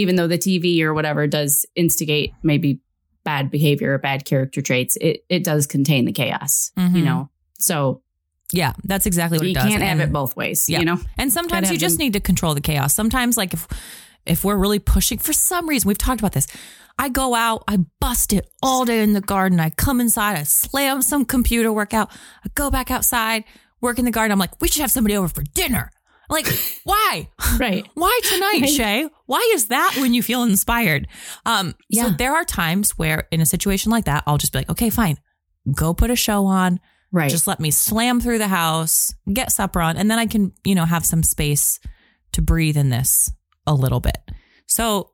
even though the T V or whatever does instigate maybe bad behavior or bad character traits, it, it does contain the chaos, mm-hmm. you know? So yeah, that's exactly what it does. You can't have it both ways, yeah. you know? And sometimes you just need to control the chaos. Sometimes like if, if we're really pushing for some reason, we've talked about this. I go out, I bust it all day in the garden. I come inside, I slam some computer workout. I go back outside, work in the garden. I'm like, we should have somebody over for dinner. Like, why? Right. Why tonight, right. Shay? Why is that when you feel inspired? Um, yeah. So there are times where in a situation like that, I'll just be like, okay, fine. Go put a show on. Right. Just let me slam through the house, get supper on, and then I can, you know, have some space to breathe in this a little bit. So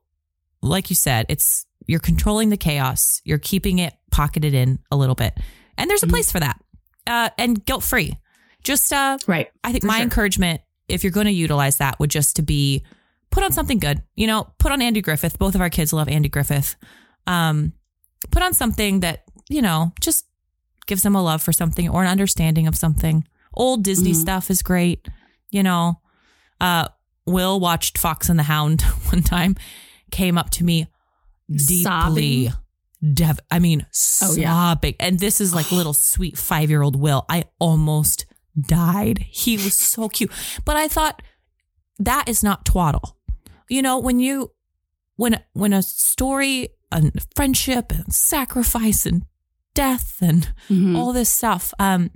like you said, it's you're controlling the chaos. You're keeping it pocketed in a little bit. And there's a place for that. Uh, and guilt-free. Just, uh, right. I think for my sure. encouragement, if you're going to utilize that, would just to be put on something good, you know, put on Andy Griffith. Both of our kids love Andy Griffith. Um, put on something that, you know, just gives them a love for something or an understanding of something. Old Disney mm-hmm. stuff is great. You know, uh, Will watched Fox and the Hound one time, came up to me deeply. Sobbing. Dev- I mean, sobbing. Oh, yeah. And this is like little sweet five-year-old Will. I almost died. He was so cute. But I thought that is not twaddle. You know, when you, when, when a story and friendship and sacrifice and death and mm-hmm. all this stuff, um,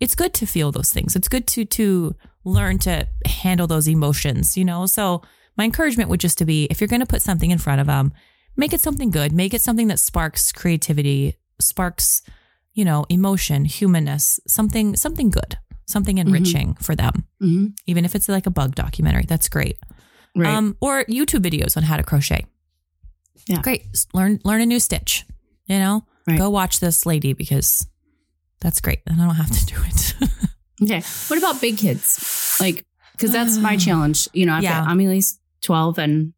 it's good to feel those things. It's good to, to learn to handle those emotions, you know? So my encouragement would just to be, if you're going to put something in front of them, make it something good, make it something that sparks creativity, sparks, you know, emotion, humanness, something, something good. Something enriching mm-hmm. for them, mm-hmm. even if it's like a bug documentary. That's great. Right. Um, or YouTube videos on how to crochet. Yeah, great. Learn learn a new stitch. You know, right. Go watch this lady because that's great, and I don't have to do it. Okay. What about big kids? Like, because that's my challenge. You know, I've yeah. got Amélie's twelve and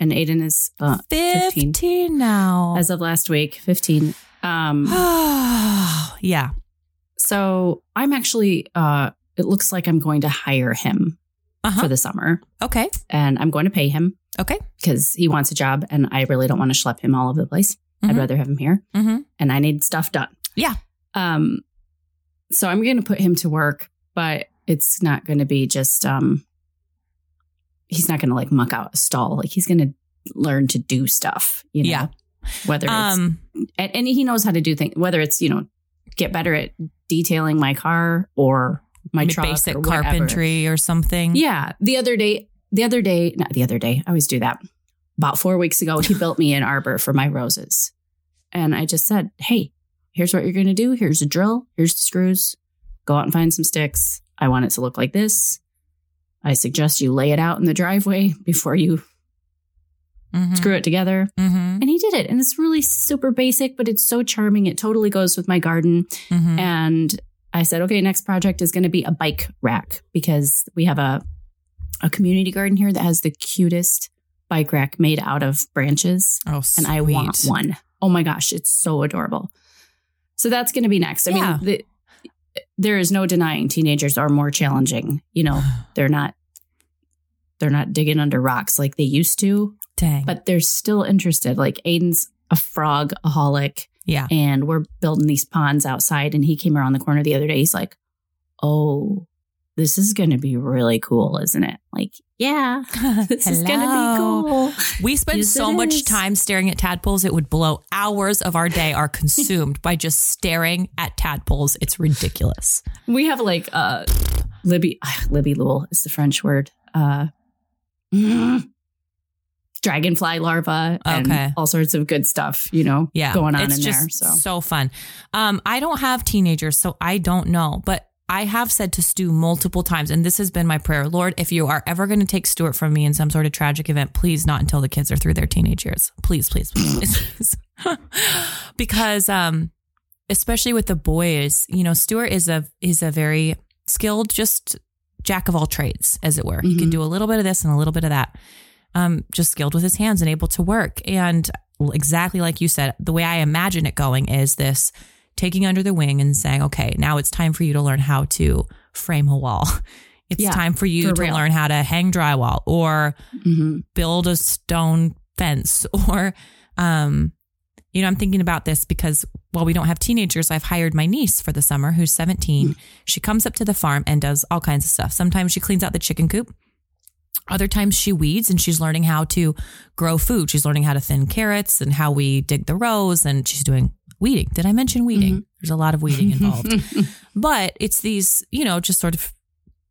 and Aiden is uh, fifteen. fifteen now, as of last week. Fifteen. Um, yeah. So I'm actually, uh, it looks like I'm going to hire him uh-huh. for the summer. Okay. And I'm going to pay him. Okay. Because he wants a job and I really don't want to schlep him all over the place. Mm-hmm. I'd rather have him here. Mm-hmm. And I need stuff done. Yeah. Um. So I'm going to put him to work, but it's not going to be just, um. he's not going to like muck out a stall. Like he's going to learn to do stuff, you know? Yeah. Whether it's, um, and, and he knows how to do things, whether it's, you know, get better at detailing my car or my truck, basic or carpentry or something. Yeah. The other day, the other day, not the other day. I always do that. About four weeks ago, he built me an arbor for my roses. And I just said, hey, here's what you're going to do. Here's a drill. Here's the screws. Go out and find some sticks. I want it to look like this. I suggest you lay it out in the driveway before you mm-hmm. screw it together. Mm-hmm. And he did it. And it's really super basic, but it's so charming. It totally goes with my garden. Mm-hmm. And I said, okay, next project is going to be a bike rack, because we have a a community garden here that has the cutest bike rack made out of branches. Oh, sweet. And I want one. Oh my gosh, it's so adorable. So that's going to be next. I yeah. mean, the, there is no denying teenagers are more challenging. You know, they're not they're not digging under rocks like they used to. Dang. But they're still interested. Like Aiden's a frog-aholic. Yeah. And we're building these ponds outside. And he came around the corner the other day. He's like, oh, this is going to be really cool, isn't it? Like, yeah, this is going to be cool. We spend yes, so much is. time staring at tadpoles. It would blow. Hours of our day are consumed by just staring at tadpoles. It's ridiculous. We have like uh, Libby. Uh, Libby Lule is the French word. Uh, mm, Dragonfly larvae and okay. all sorts of good stuff, you know, yeah. going on it's in just there. So. so fun. Um, I don't have teenagers, so I don't know. But I have said to Stu multiple times, and this has been my prayer, Lord, if you are ever going to take Stuart from me in some sort of tragic event, please not until the kids are through their teenage years. Please, please, please. please. Because um, especially with the boys, you know, Stuart is a is a very skilled, just jack of all trades, as it were. Mm-hmm. He can do a little bit of this and a little bit of that. Um, just skilled with his hands and able to work. And exactly like you said, the way I imagine it going is this taking under the wing and saying, okay, now it's time for you to learn how to frame a wall. It's yeah, time for you for to real. learn how to hang drywall or mm-hmm. build a stone fence or, um, you know, I'm thinking about this because while we don't have teenagers, I've hired my niece for the summer who's seventeen. Mm-hmm. She comes up to the farm and does all kinds of stuff. Sometimes she cleans out the chicken coop. Other times she weeds and she's learning how to grow food. She's learning how to thin carrots and how we dig the rows, and she's doing weeding. Did I mention weeding? Mm-hmm. There's a lot of weeding involved. But it's these, you know, just sort of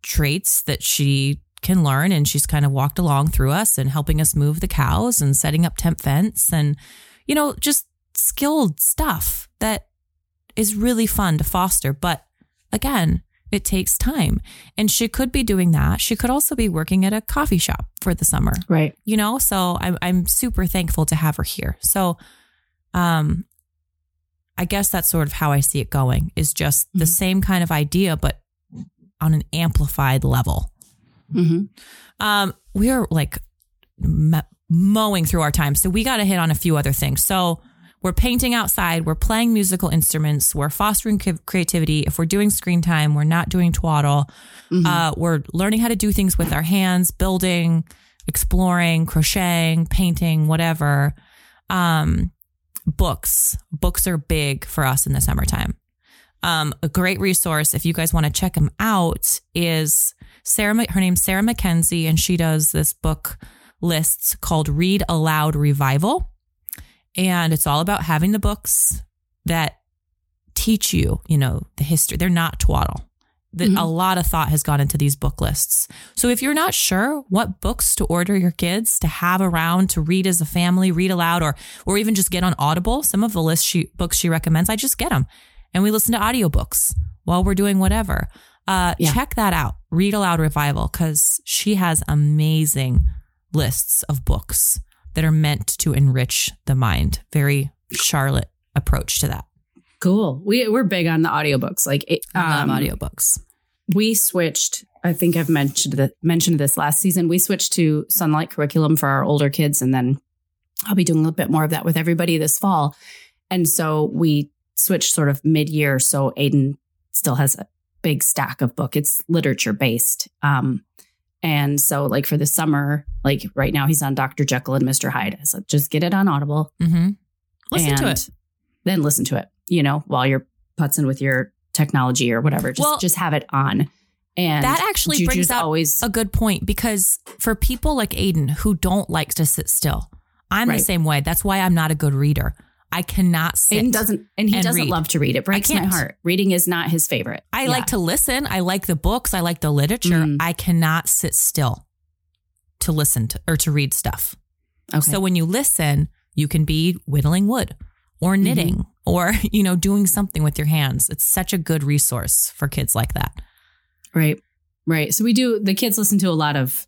traits that she can learn, and she's kind of walked along through us and helping us move the cows and setting up temp fence and, you know, just skilled stuff that is really fun to foster. But again, it takes time, and she could be doing that. She could also be working at a coffee shop for the summer. Right. You know, so I'm, I'm super thankful to have her here. So, um, I guess that's sort of how I see it going, is just mm-hmm. the same kind of idea, but on an amplified level. Mm-hmm. Um, we are like m- mowing through our time. So we got to hit on a few other things. So we're painting outside. We're playing musical instruments. We're fostering creativity. If we're doing screen time, we're not doing twaddle. Mm-hmm. Uh, we're learning how to do things with our hands, building, exploring, crocheting, painting, whatever. Um, books. Books are big for us in the summertime. Um, a great resource, if you guys want to check them out, is Sarah. Her name's Sarah McKenzie, and she does this book lists called Read Aloud Revival. And it's all about having the books that teach you, you know, the history. They're not twaddle. The, mm-hmm. A lot of thought has gone into these book lists. So if you're not sure what books to order your kids to have around to read as a family, read aloud, or or even just get on Audible, some of the list she, books she recommends, I just get them. And we listen to audiobooks while we're doing whatever. Uh, yeah. Check that out. Read Aloud Revival, because she has amazing lists of books that are meant to enrich the mind. Very Charlotte approach to that. Cool. We, we're big on the audiobooks. Like it, um, I love audiobooks. We switched, I think I've mentioned the, mentioned this last season. We switched to Sunlight curriculum for our older kids. And then I'll be doing a little bit more of that with everybody this fall. And so we switched sort of mid-year. So Aiden still has a big stack of book. It's literature based. Um, And so like for the summer, like right now he's on Doctor Jekyll and Mister Hyde. So just get it on Audible. Mm-hmm. Listen to it. Then listen to it, you know, while you're putzing with your technology or whatever. Just well, just have it on. And that actually Juju's brings up always, a good point, because for people like Aiden who don't like to sit still, I'm right. the same way. That's why I'm not a good reader. I cannot sit. And doesn't and he and doesn't read. love to read. It breaks my heart. Reading is not his favorite. I yeah. like to listen. I like the books. I like the literature. Mm. I cannot sit still to listen to or to read stuff. Okay. So when you listen, you can be whittling wood or knitting mm-hmm. or, you know, doing something with your hands. It's such a good resource for kids like that. Right. Right. So we do the kids listen to a lot of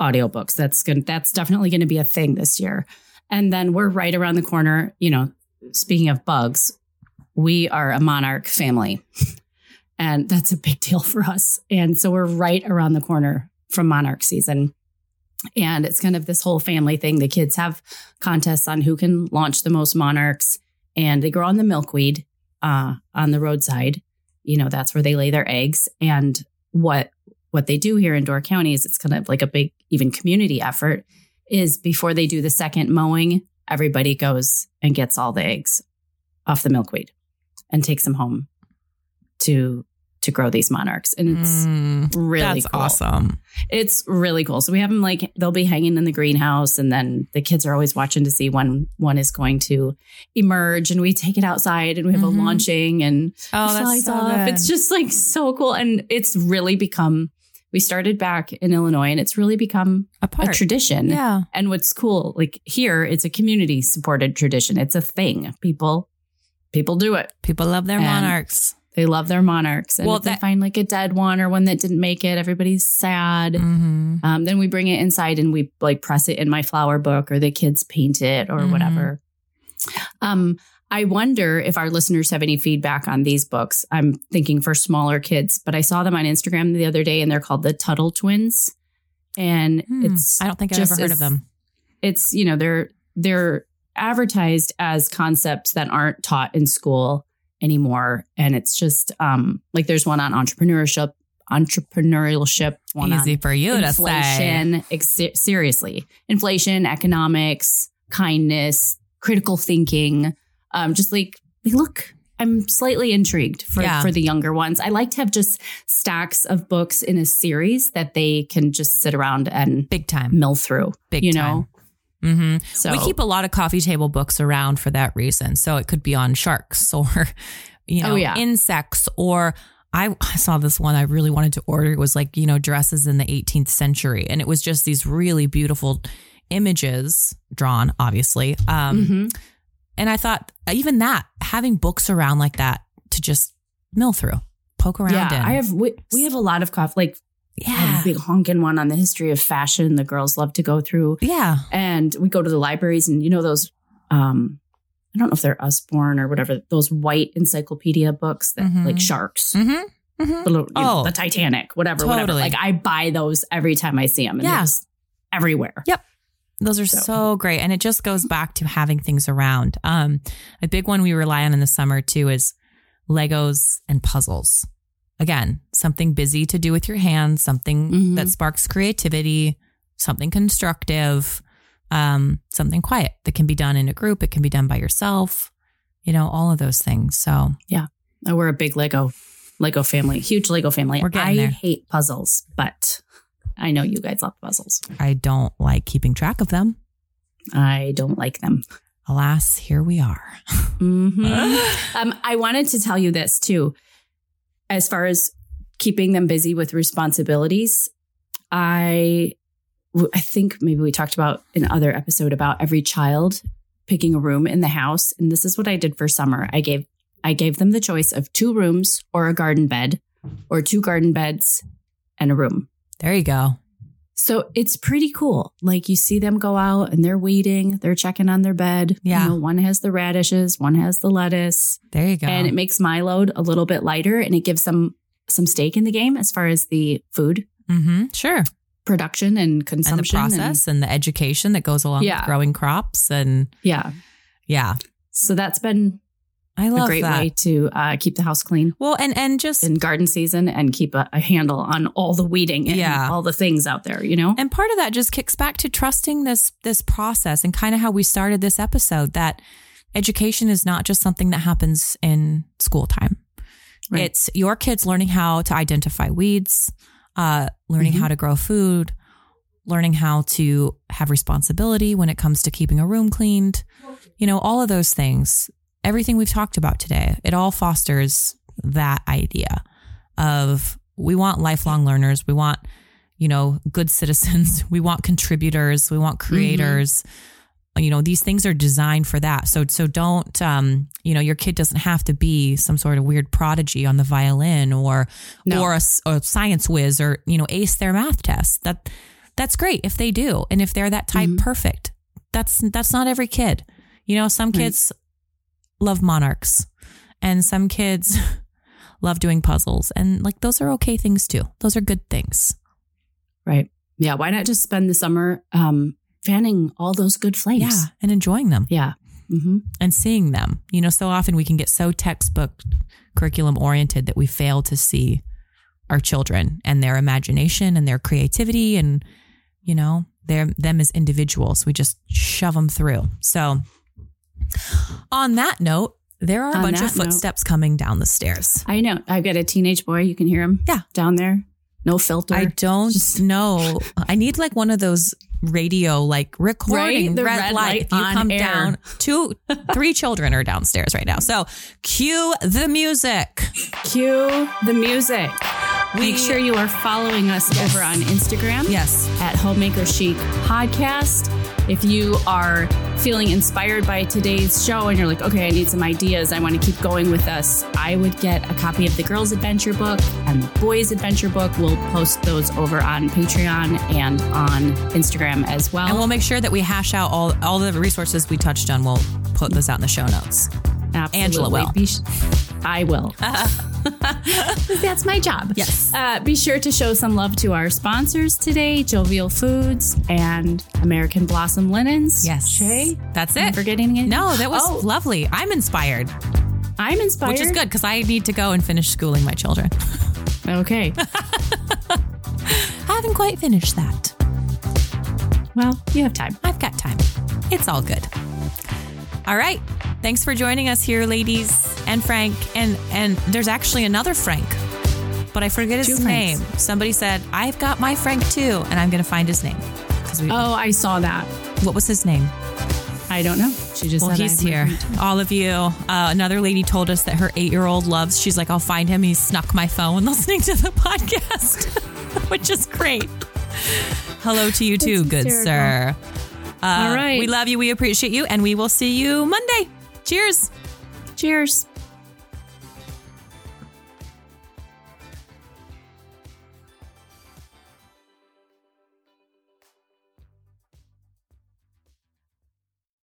audiobooks. That's good. That's definitely going to be a thing this year. And then we're right around the corner. You know, speaking of bugs, we are a monarch family. And that's a big deal for us. And so we're right around the corner from monarch season. And it's kind of this whole family thing. The kids have contests on who can launch the most monarchs, and they grow on the milkweed uh, on the roadside. You know, that's where they lay their eggs. And what what they do here in Door County is it's kind of like a big, even community effort, is before they do the second mowing, everybody goes and gets all the eggs off the milkweed and takes them home to to grow these monarchs. And it's mm, really that's cool. Awesome. It's really cool. So we have them, like, they'll be hanging in the greenhouse, and then the kids are always watching to see when one is going to emerge, and we take it outside and we have mm-hmm. a launching and oh, it flies so off. Good. It's just like so cool. And it's really become, we started back in Illinois, and it's really become a, a tradition. Yeah. And what's cool, like here, it's a community supported tradition. It's a thing. People, people do it. People love their and monarchs. They love their monarchs. And well, if that, they find like a dead one or one that didn't make it, everybody's sad. Mm-hmm. Um, then we bring it inside and we like press it in my flower book, or the kids paint it or mm-hmm. whatever. Um, I wonder if our listeners have any feedback on these books. I'm thinking for smaller kids, but I saw them on Instagram the other day, and they're called the Tuttle Twins. And hmm. it's I don't think I've ever heard of them. It's, you know, they're they're advertised as concepts that aren't taught in school anymore. And it's just um, like there's one on entrepreneurship, entrepreneurship, one easy on for you inflation, to say. Ex- seriously, inflation, economics, kindness, critical thinking. Um, just like, look, I'm slightly intrigued for, yeah. for the younger ones. I like to have just stacks of books in a series that they can just sit around and big time mill through, big you time. know? Mm-hmm. So we keep a lot of coffee table books around for that reason. So it could be on sharks or, you know, oh, yeah. insects, or I, I saw this one I really wanted to order. It was like, you know, dresses in the eighteenth century. And it was just these really beautiful images drawn, obviously. Um, mm-hmm. And I thought even that, having books around like that to just mill through, poke around. Yeah, in. I have, we, we have a lot of coffee, like. Yeah. A big honking one on the history of fashion. The girls love to go through. Yeah. And we go to the libraries, and, you know, those, um, I don't know if they're Usborne or whatever, those white encyclopedia books that mm-hmm. like sharks, mm-hmm. Mm-hmm. The, you oh. know, the Titanic, whatever, totally. whatever. Like I buy those every time I see them. And yeah. they're just everywhere. Yep. Those are so. so great. And it just goes back to having things around. Um, a big one we rely on in the summer too is Legos and puzzles. Again, something busy to do with your hands, something mm-hmm. that sparks creativity, something constructive, um, something quiet that can be done in a group. It can be done by yourself, you know, all of those things. So, yeah, oh, we're a big Lego, Lego family, huge Lego family. We're getting I there. hate puzzles, but I know you guys love puzzles. I don't like keeping track of them. I don't like them. Alas, here we are. mm-hmm. um, I wanted to tell you this, too. As far as keeping them busy with responsibilities, I I think maybe we talked about in another episode about every child picking a room in the house. And this is what I did for summer. I gave I gave them the choice of two rooms or a garden bed, or two garden beds and a room. There you go. So it's pretty cool. Like you see them go out and they're waiting. They're checking on their bed. Yeah. You know, one has the radishes. One has the lettuce. There you go. And it makes my load a little bit lighter, and it gives them some stake in the game as far as the food. Mm-hmm. Sure. Production and consumption. And the process and, and the education that goes along yeah. with growing crops. And yeah. Yeah. So that's been I love a great that. way to uh, keep the house clean. Well, and, and just in garden season, and keep a, a handle on all the weeding and yeah. all the things out there, you know, and part of that just kicks back to trusting this, this process and kind of how we started this episode, that education is not just something that happens in school time. Right. It's your kids learning how to identify weeds, uh, learning mm-hmm. how to grow food, learning how to have responsibility when it comes to keeping a room cleaned, you know, all of those things. Everything we've talked about today, it all fosters that idea of we want lifelong learners. We want, you know, good citizens. We want contributors. We want creators. Mm-hmm. You know, these things are designed for that. So, so don't, um, you know, your kid doesn't have to be some sort of weird prodigy on the violin or, no. or a, a science whiz or, you know, ace their math test. That that's great if they do. And if they're that type, mm-hmm. perfect. That's, that's not every kid. You know, some right. kids love monarchs, and some kids love doing puzzles. And like, those are okay things too. Those are good things. Right. Yeah. Why not just spend the summer um, fanning all those good flames? Yeah. And enjoying them. Yeah. Mm-hmm. And seeing them. You know, so often we can get so textbook curriculum oriented that we fail to see our children and their imagination and their creativity and, you know, their them as individuals. We just shove them through. So on that note, there are a on bunch of footsteps note, coming down the stairs. I know. I've got a teenage boy. You can hear him. Yeah. Down there. No filter. I don't just... know. I need like one of those radio, like recording right? the red, red light. light if you on come air. down, two, three children are downstairs right now. So cue the music. Cue the music. Make sure you are following us yes. over on Instagram. Yes. At Homemaker Chic Podcast. If you are feeling inspired by today's show and you're like, okay, I need some ideas. I want to keep going with us. I would get a copy of the girls' adventure book and the boys' adventure book. We'll post those over on Patreon and on Instagram as well. And we'll make sure that we hash out all, all the resources we touched on. We'll put those out in the show notes. Absolutely. Angela will. Be sh- I will. Uh, That's my job. Yes. Uh, be sure to show some love to our sponsors today, Jovial Foods and American Blossom Linens. Yes. Shay? That's it. Am I forgetting anything? No, that was oh. lovely. I'm inspired. I'm inspired. Which is good because I need to go and finish schooling my children. Okay. I haven't quite finished that. Well, you have time. I've got time. It's all good. All right. Thanks for joining us here, ladies, and Frank. And and there's actually another Frank, but I forget his Two name. Franks. Somebody said, I've got my Frank too, and I'm going to find his name. We, oh, I saw that. What was his name? I don't know. She just well, said he's here. All of you. Uh, another lady told us that her eight-year-old loves, she's like, I'll find him. He snuck my phone listening to the podcast, which is great. Hello to you too, That's good hysterical. sir. Uh, All right. We love you. We appreciate you. And we will see you Monday. Cheers. Cheers.